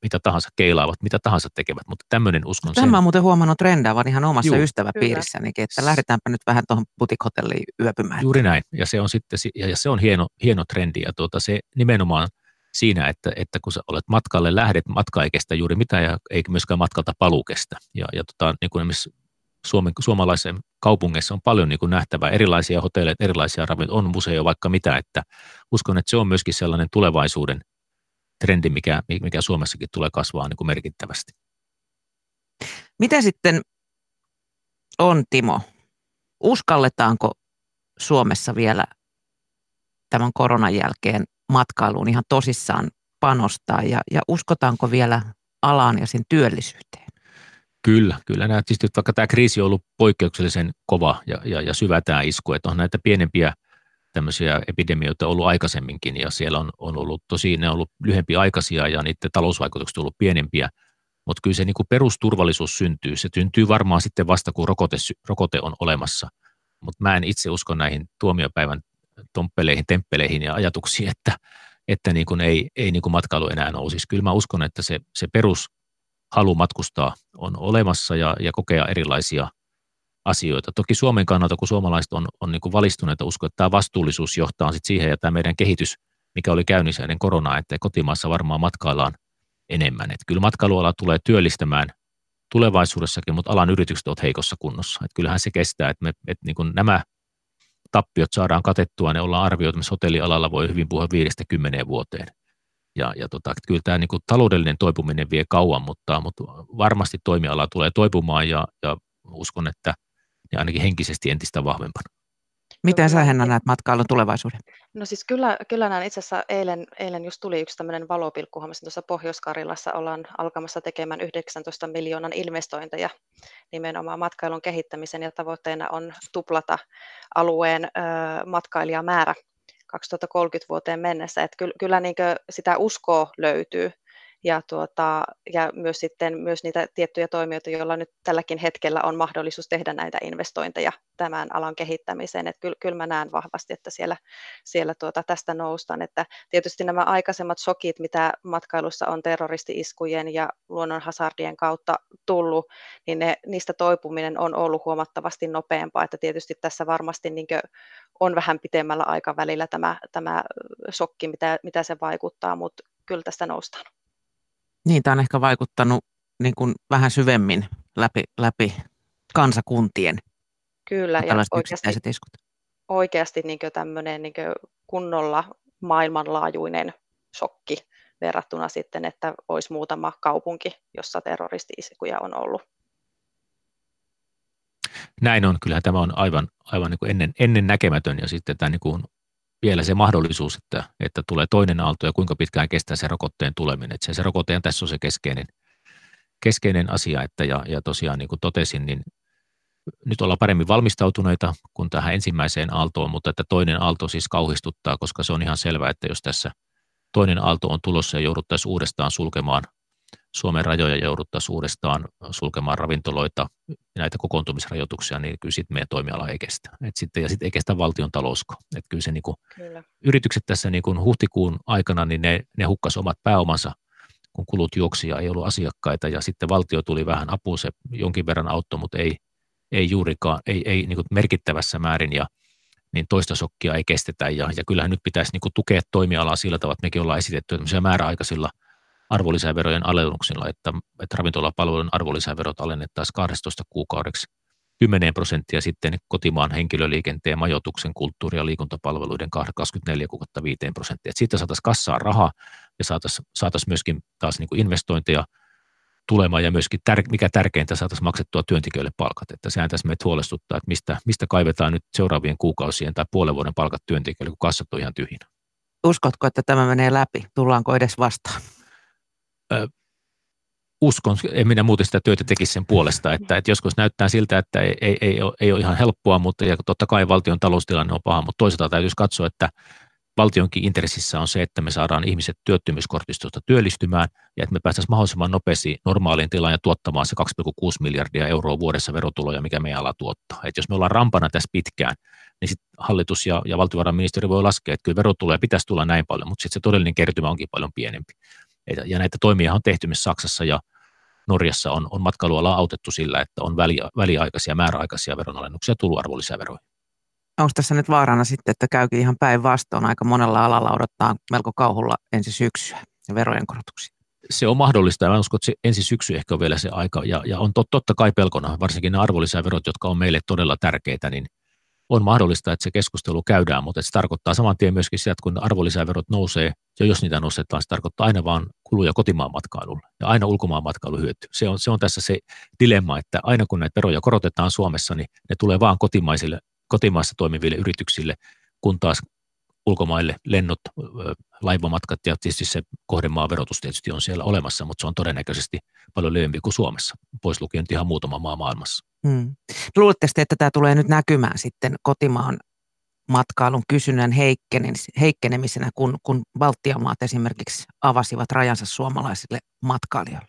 mitä tahansa keilaavat, mitä tahansa tekevät, mutta tämmöinen uskon sen. Tämä on muuten huomannut trendaavan ihan omassa Juu, ystäväpiirissänikin, että lähdetäänpä nyt vähän tuohon butikhotelliin yöpymään. Juuri näin, ja se on sitten, ja se on hieno, hieno trendi, ja tuota, se nimenomaan siinä, että, että kun sä olet matkalle, lähdet, matka ei kestä juuri mitään ja ei myöskään matkalta paluu kestä. Ja, ja tota, niin kuin esimerkiksi Suomen, suomalaisen kaupungeissa on paljon niin kuin nähtävää, erilaisia hotelleja, erilaisia ravintoja, on museo vaikka mitä, että uskon, että se on myöskin sellainen tulevaisuuden trendi, mikä, mikä Suomessakin tulee kasvaa niin kuin merkittävästi. Mitä sitten on, Timo? Uskalletaanko Suomessa vielä tämän koronan jälkeen matkailuun ihan tosissaan panostaa ja, ja uskotaanko vielä alaan ja sen työllisyyteen? Kyllä, kyllä. Nämä, tietysti, vaikka tämä kriisi on ollut poikkeuksellisen kova ja, ja, ja syvä tämä isku, että on näitä pienempiä tämmöisiä epidemioita ollut aikaisemminkin ja siellä on, on ollut tosi, ne on ollut lyhempiaikaisia ja niiden talousvaikutukset on ollut pienempiä, mutta kyllä se niin kuin perusturvallisuus syntyy. Se syntyy varmaan sitten vasta, kun rokote, rokote on olemassa, mutta mä en itse usko näihin tuomiopäivän tomppeleihin, temppeleihin ja ajatuksiin, että, että niin kuin ei, ei niin kuin matkailu enää nousisi. Kyllä mä uskon, että se, se perushalu matkustaa on olemassa ja, ja kokea erilaisia asioita. Toki Suomen kannalta, kun suomalaiset on, on niin kuin valistuneita, uskon, että tämä vastuullisuus johtaa sit siihen ja tämä meidän kehitys, mikä oli käynnissä ennen koronaa, että kotimaassa varmaan matkaillaan enemmän. Et kyllä matkailuala tulee työllistämään tulevaisuudessakin, mutta alan yritykset ovat heikossa kunnossa. Et kyllähän se kestää, että, me, että niin kuin nämä tappiot saadaan katettua, ne ollaan arvioitu, että hotellialalla voi hyvin puhua viidestä kymmeneen vuoteen. Ja, ja tota, kyllä tämä niin kuin taloudellinen toipuminen vie kauan, mutta, mutta varmasti toimiala tulee toipumaan ja, ja uskon, että ja ainakin henkisesti entistä vahvempana. Miten sä, Henna, näet matkailun tulevaisuuden? No siis kyllä, kyllä näen itse asiassa eilen, eilen just tuli yksi tämmöinen valopilkkuhomma, tuossa Pohjois-Karjalassa ollaan alkamassa tekemään yhdeksäntoista miljoonan investointeja nimenomaan matkailun kehittämisen ja tavoitteena on tuplata alueen ö, matkailijamäärä kaksituhattakolmekymmentä vuoteen mennessä, että kyllä, kyllä niin kuin sitä uskoa löytyy. Ja, tuota, ja myös, sitten, myös niitä tiettyjä toimijoita, joilla nyt tälläkin hetkellä on mahdollisuus tehdä näitä investointeja tämän alan kehittämiseen. Että kyllä, kyllä mä näen vahvasti, että siellä, siellä tuota, tästä noustaan. Että tietysti nämä aikaisemmat shokit, mitä matkailussa on terroristi-iskujen ja luonnonhasardien kautta tullut, niin ne, niistä toipuminen on ollut huomattavasti nopeampaa. Että tietysti tässä varmasti niin kuin on vähän pitemmällä aikavälillä tämä, tämä shokki, mitä, mitä se vaikuttaa, mutta kyllä tästä noustaan. Niin, tämä on ehkä vaikuttanut niin kuin vähän syvemmin läpi, läpi kansakuntien. Kyllä, ja oikeasti, oikeasti niin kuin tämmöinen niin kuin kunnolla maailmanlaajuinen shokki verrattuna sitten, että olisi muutama kaupunki, jossa terroristi-iskuja on ollut. Näin on, kyllähän tämä on aivan, aivan niin kuin ennen, ennen näkemätön ja sitten tämä niin kuin vielä se mahdollisuus, että, että tulee toinen aalto ja kuinka pitkään kestää se rokotteen tuleminen. Se, se rokotteen tässä on se keskeinen, keskeinen asia, että ja, ja tosiaan niin kuin totesin, niin nyt ollaan paremmin valmistautuneita kuin tähän ensimmäiseen aaltoon, mutta että toinen aalto siis kauhistuttaa, koska se on ihan selvää, että jos tässä toinen aalto on tulossa ja jouduttaisiin uudestaan sulkemaan Suomen rajoja jouduttaisiin uudestaan sulkemaan ravintoloita ja näitä kokoontumisrajoituksia, niin kyllä sitten meidän toimiala ei kestä. Et sitten, ja sitten ei kestä valtion talousko. Et kyllä se niin kuin, kyllä. Yritykset tässä niin kuin huhtikuun aikana, niin ne, ne hukkasi omat pääomansa, kun kulut juoksi ja ei ollut asiakkaita. Ja sitten valtio tuli vähän apuun, se jonkin verran auttoi, mutta ei, ei juurikaan, ei, ei niin kuin merkittävässä määrin. Ja niin toista shokkia ei kestetä. Ja, ja kyllähän nyt pitäisi niin kuin tukea toimialaa sillä tavalla, että mekin ollaan esitetty määräaikaisilla arvonlisäverojen alennuksilla, että, että ravintolapalvelujen arvonlisäverot alennettaisiin kaksitoista kuukaudeksi kymmenen prosenttia, sitten kotimaan henkilöliikenteen, majoituksen, kulttuuri- ja liikuntapalveluiden kaksikymmentäneljä kuukautta viisi prosenttia. Et siitä saataisiin kassaan rahaa ja saataisiin saatais myöskin taas niin kuin investointeja tulemaan ja myöskin, tär, mikä tärkeintä, saataisiin maksettua työntekijöille palkat. Että sehän tässä meitä huolestuttaa, että mistä, mistä kaivetaan nyt seuraavien kuukausien tai puolen vuoden palkat työntekijöille, kun kassat on ihan tyhjinä. Uskotko, että tämä menee läpi? Tullaanko edes vastaan? Uskon, en minä muuten sitä työtä tekisi sen puolesta, että, että joskus näyttää siltä, että ei, ei, ei, ole, ei ole ihan helppoa, mutta ja totta kai valtion taloustilanne on paha, mutta toisaalta täytyisi katsoa, että valtionkin intressissä on se, että me saadaan ihmiset työttömyyskortistosta työllistymään ja että me päästäisiin mahdollisimman nopeasti normaaliin tilaan ja tuottamaan se kaksi pilkku kuusi miljardia euroa vuodessa verotuloja, mikä meidän ala tuottaa. Että jos me ollaan rampana tässä pitkään, niin sitten hallitus ja, ja valtiovarainministeri voi laskea, että kyllä verotuloja pitäisi tulla näin paljon, mutta sitten se todellinen kertymä onkin paljon pienempi. Ja näitä toimia on tehty myös Saksassa ja Norjassa on, on matkailualaa autettu sillä, että on väliaikaisia, määräaikaisia veronalennuksia tullut arvonlisäveroja. Onko tässä nyt vaarana sitten, että käykin ihan päinvastoin? Aika monella alalla odottaa melko kauhulla ensi syksyä ja verojen korotuksia. Se on mahdollista. Mä uskon, että se ensi syksy ehkä on vielä se aika. Ja, ja on tot, totta kai pelkona, varsinkin ne arvonlisäverot, jotka on meille todella tärkeitä, niin on mahdollista, että se keskustelu käydään, mutta se tarkoittaa saman tien myöskin sitä, että kun arvonlisäverot nousee, ja jos niitä nostetaan, se tarkoittaa aina vaan kuluja kotimaan matkailulle ja aina ulkomaan matkailu hyötyy. Se on, se on tässä se dilemma, että aina kun näitä veroja korotetaan Suomessa, niin ne tulee vaan kotimaisille, kotimaassa toimiville yrityksille, kun taas ulkomaille lennot, laivamatkat ja tietysti se kohdemaan verotus tietysti on siellä olemassa, mutta se on todennäköisesti paljon leveämpi kuin Suomessa, pois lukien ihan muutama maa maailmassa. Hmm. Luuletteko te, että tämä tulee nyt näkymään sitten kotimaan matkailun kysynnän heikkenemisenä, kun, kun Baltiamaat esimerkiksi avasivat rajansa suomalaisille matkailijoille?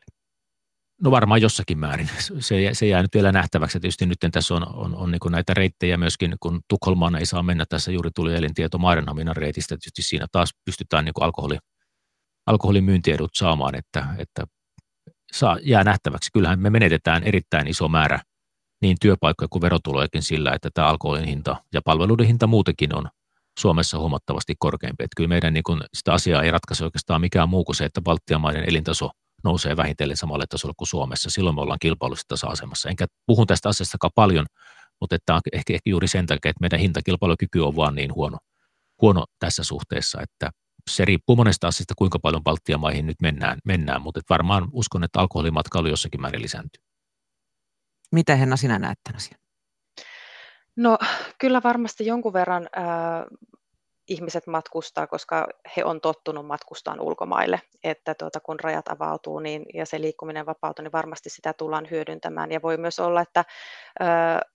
No varmaan jossakin määrin. Se, se jää nyt vielä nähtäväksi. Tietysti nyt tässä on, on, on niin kuin näitä reittejä myöskin, kun Tukholmaan ei saa mennä. Tässä juuri tuli elintieto Maarenhaminan reitistä. Tietysti siinä taas pystytään niin kuin alkoholi, alkoholimyyntiedut saamaan, että, että saa, jää nähtäväksi. Kyllähän me menetetään erittäin iso määrä niin työpaikkoja kuin verotulojakin sillä, että tämä alkoholin hinta ja palveluiden hinta muutenkin on Suomessa huomattavasti korkeampi. Että kyllä meidän niin kun sitä asiaa ei ratkaise oikeastaan mikään muu kuin se, että Baltian maiden elintaso nousee vähitellen samalle tasolle kuin Suomessa. Silloin me ollaan kilpailussa tasa-asemassa. Enkä puhu tästä asiastakaan paljon, mutta tämä on ehkä, ehkä juuri sen takia, että meidän hintakilpailukyky on vaan niin huono, huono tässä suhteessa, että se riippuu monesta asiasta, kuinka paljon Baltian maihin nyt mennään, mennään. Mutta varmaan uskon, että alkoholimatkailu jossakin määrin lisääntyy. Miten Henna sinä näet tämän asian? No kyllä varmasti jonkun verran äh, ihmiset matkustaa, koska he on tottunut matkustaan ulkomaille. Että tuota, kun rajat avautuu niin, ja se liikkuminen vapautuu, niin varmasti sitä tullaan hyödyntämään. Ja voi myös olla, että äh,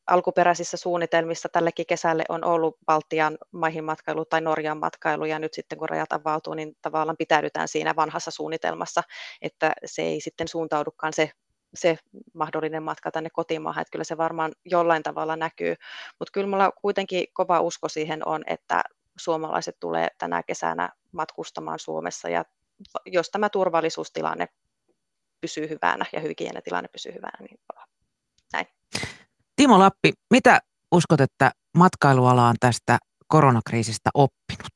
alkuperäisissä suunnitelmissa tälläkin kesälle on ollut Baltian maihin matkailu tai Norjan matkailu. Ja nyt sitten kun rajat avautuu, niin tavallaan pitäydytään siinä vanhassa suunnitelmassa, että se ei sitten suuntaudukaan se se mahdollinen matka tänne kotimaahan, että kyllä se varmaan jollain tavalla näkyy, mutta kyllä mulla kuitenkin kova usko siihen on, että suomalaiset tulee tänä kesänä matkustamaan Suomessa ja jos tämä turvallisuustilanne pysyy hyvänä ja hygieniatilanne pysyy hyvänä, niin näin. Timo Lappi, mitä uskot, että matkailuala on tästä koronakriisistä oppinut?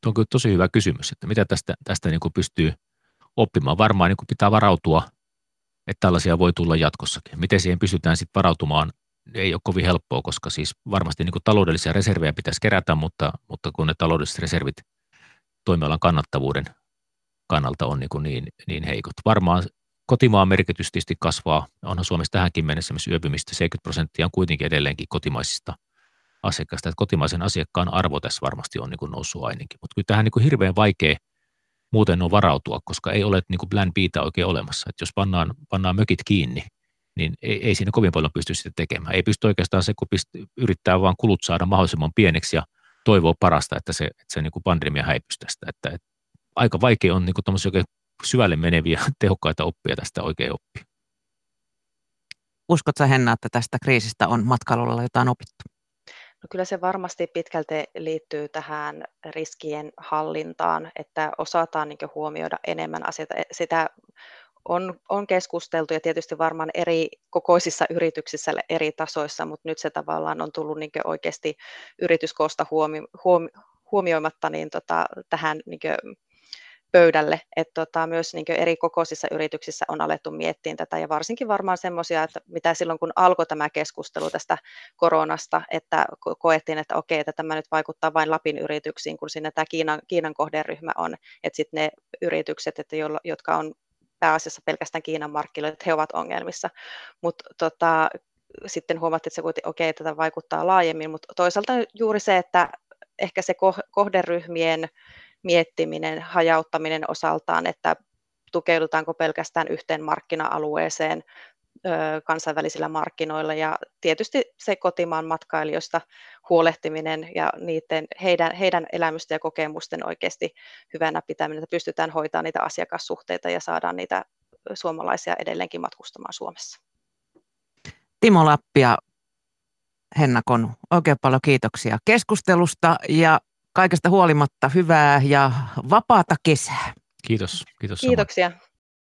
Tuo on kyllä tosi hyvä kysymys, että mitä tästä, tästä niin kuin pystyy oppimaan. Varmaan niin kuin pitää varautua, että tällaisia voi tulla jatkossakin. Miten siihen pystytään sitten varautumaan, ei ole kovin helppoa, koska siis varmasti niin kuin taloudellisia reservejä pitäisi kerätä, mutta, mutta kun ne taloudelliset reservit toimialan kannattavuuden kannalta on niin, kuin niin, niin heikot. Varmaan kotimaan merkitys tietysti kasvaa. Onhan Suomessa tähänkin mennessä myös yöpymistä. seitsemänkymmentä prosenttia on kuitenkin edelleenkin kotimaisista asiakkaista. Että kotimaisen asiakkaan arvo tässä varmasti on niin kuin noussut ainakin. Mutta kyllä tähän niin kuin hirveän vaikea muuten on varautua, koska ei ole niin kuin plan B:tä oikein olemassa. Että jos pannaan, pannaan mökit kiinni, niin ei, ei siinä kovin paljon pysty sitä tekemään. Ei pysty oikeastaan se, kun pist- yrittää vaan kulut saada mahdollisimman pieneksi ja toivoa parasta, että se, että se niin kuin pandemia häipyisi tästä. Että, että aika vaikea on niin kuin tommosia syvälle meneviä tehokkaita oppia tästä oikein oppia. Uskotko sä, Henna, että tästä kriisistä on matkailulla jotain opittu? No kyllä se varmasti pitkälti liittyy tähän riskien hallintaan, että osataan niin kuin huomioida enemmän asioita. Sitä on, on keskusteltu ja tietysti varmaan eri kokoisissa yrityksissä eri tasoissa, mutta nyt se tavallaan on tullut niin kuin oikeasti yrityskoosta huomi, huomi, huomioimatta niin tota, tähän niin kuin pöydälle, että tota, myös niin kuin eri kokoisissa yrityksissä on alettu miettiä tätä ja varsinkin varmaan semmoisia, että mitä silloin kun alkoi tämä keskustelu tästä koronasta, että koettiin, että okei, että tämä nyt vaikuttaa vain Lapin yrityksiin, kun siinä tämä Kiinan, Kiinan kohderyhmä on, että sitten ne yritykset, että jo, jotka on pääasiassa pelkästään Kiinan markkinoilla, että he ovat ongelmissa, mutta tota, sitten huomattiin, että se kuitenkin okei, että tämä vaikuttaa laajemmin, mutta toisaalta juuri se, että ehkä se kohderyhmien miettiminen, hajauttaminen osaltaan, että tukeudutaanko pelkästään yhteen markkina-alueeseen ö, kansainvälisillä markkinoilla ja tietysti se kotimaan matkailijoista huolehtiminen ja niiden, heidän, heidän elämysten ja kokemusten oikeasti hyvänä pitäminen, että pystytään hoitamaan niitä asiakassuhteita ja saadaan niitä suomalaisia edelleenkin matkustamaan Suomessa. Timo Lappi ja Henna Konu, oikein paljon kiitoksia keskustelusta ja kaikesta huolimatta hyvää ja vapaata kesää. Kiitos. Kiitos. Kiitoksia.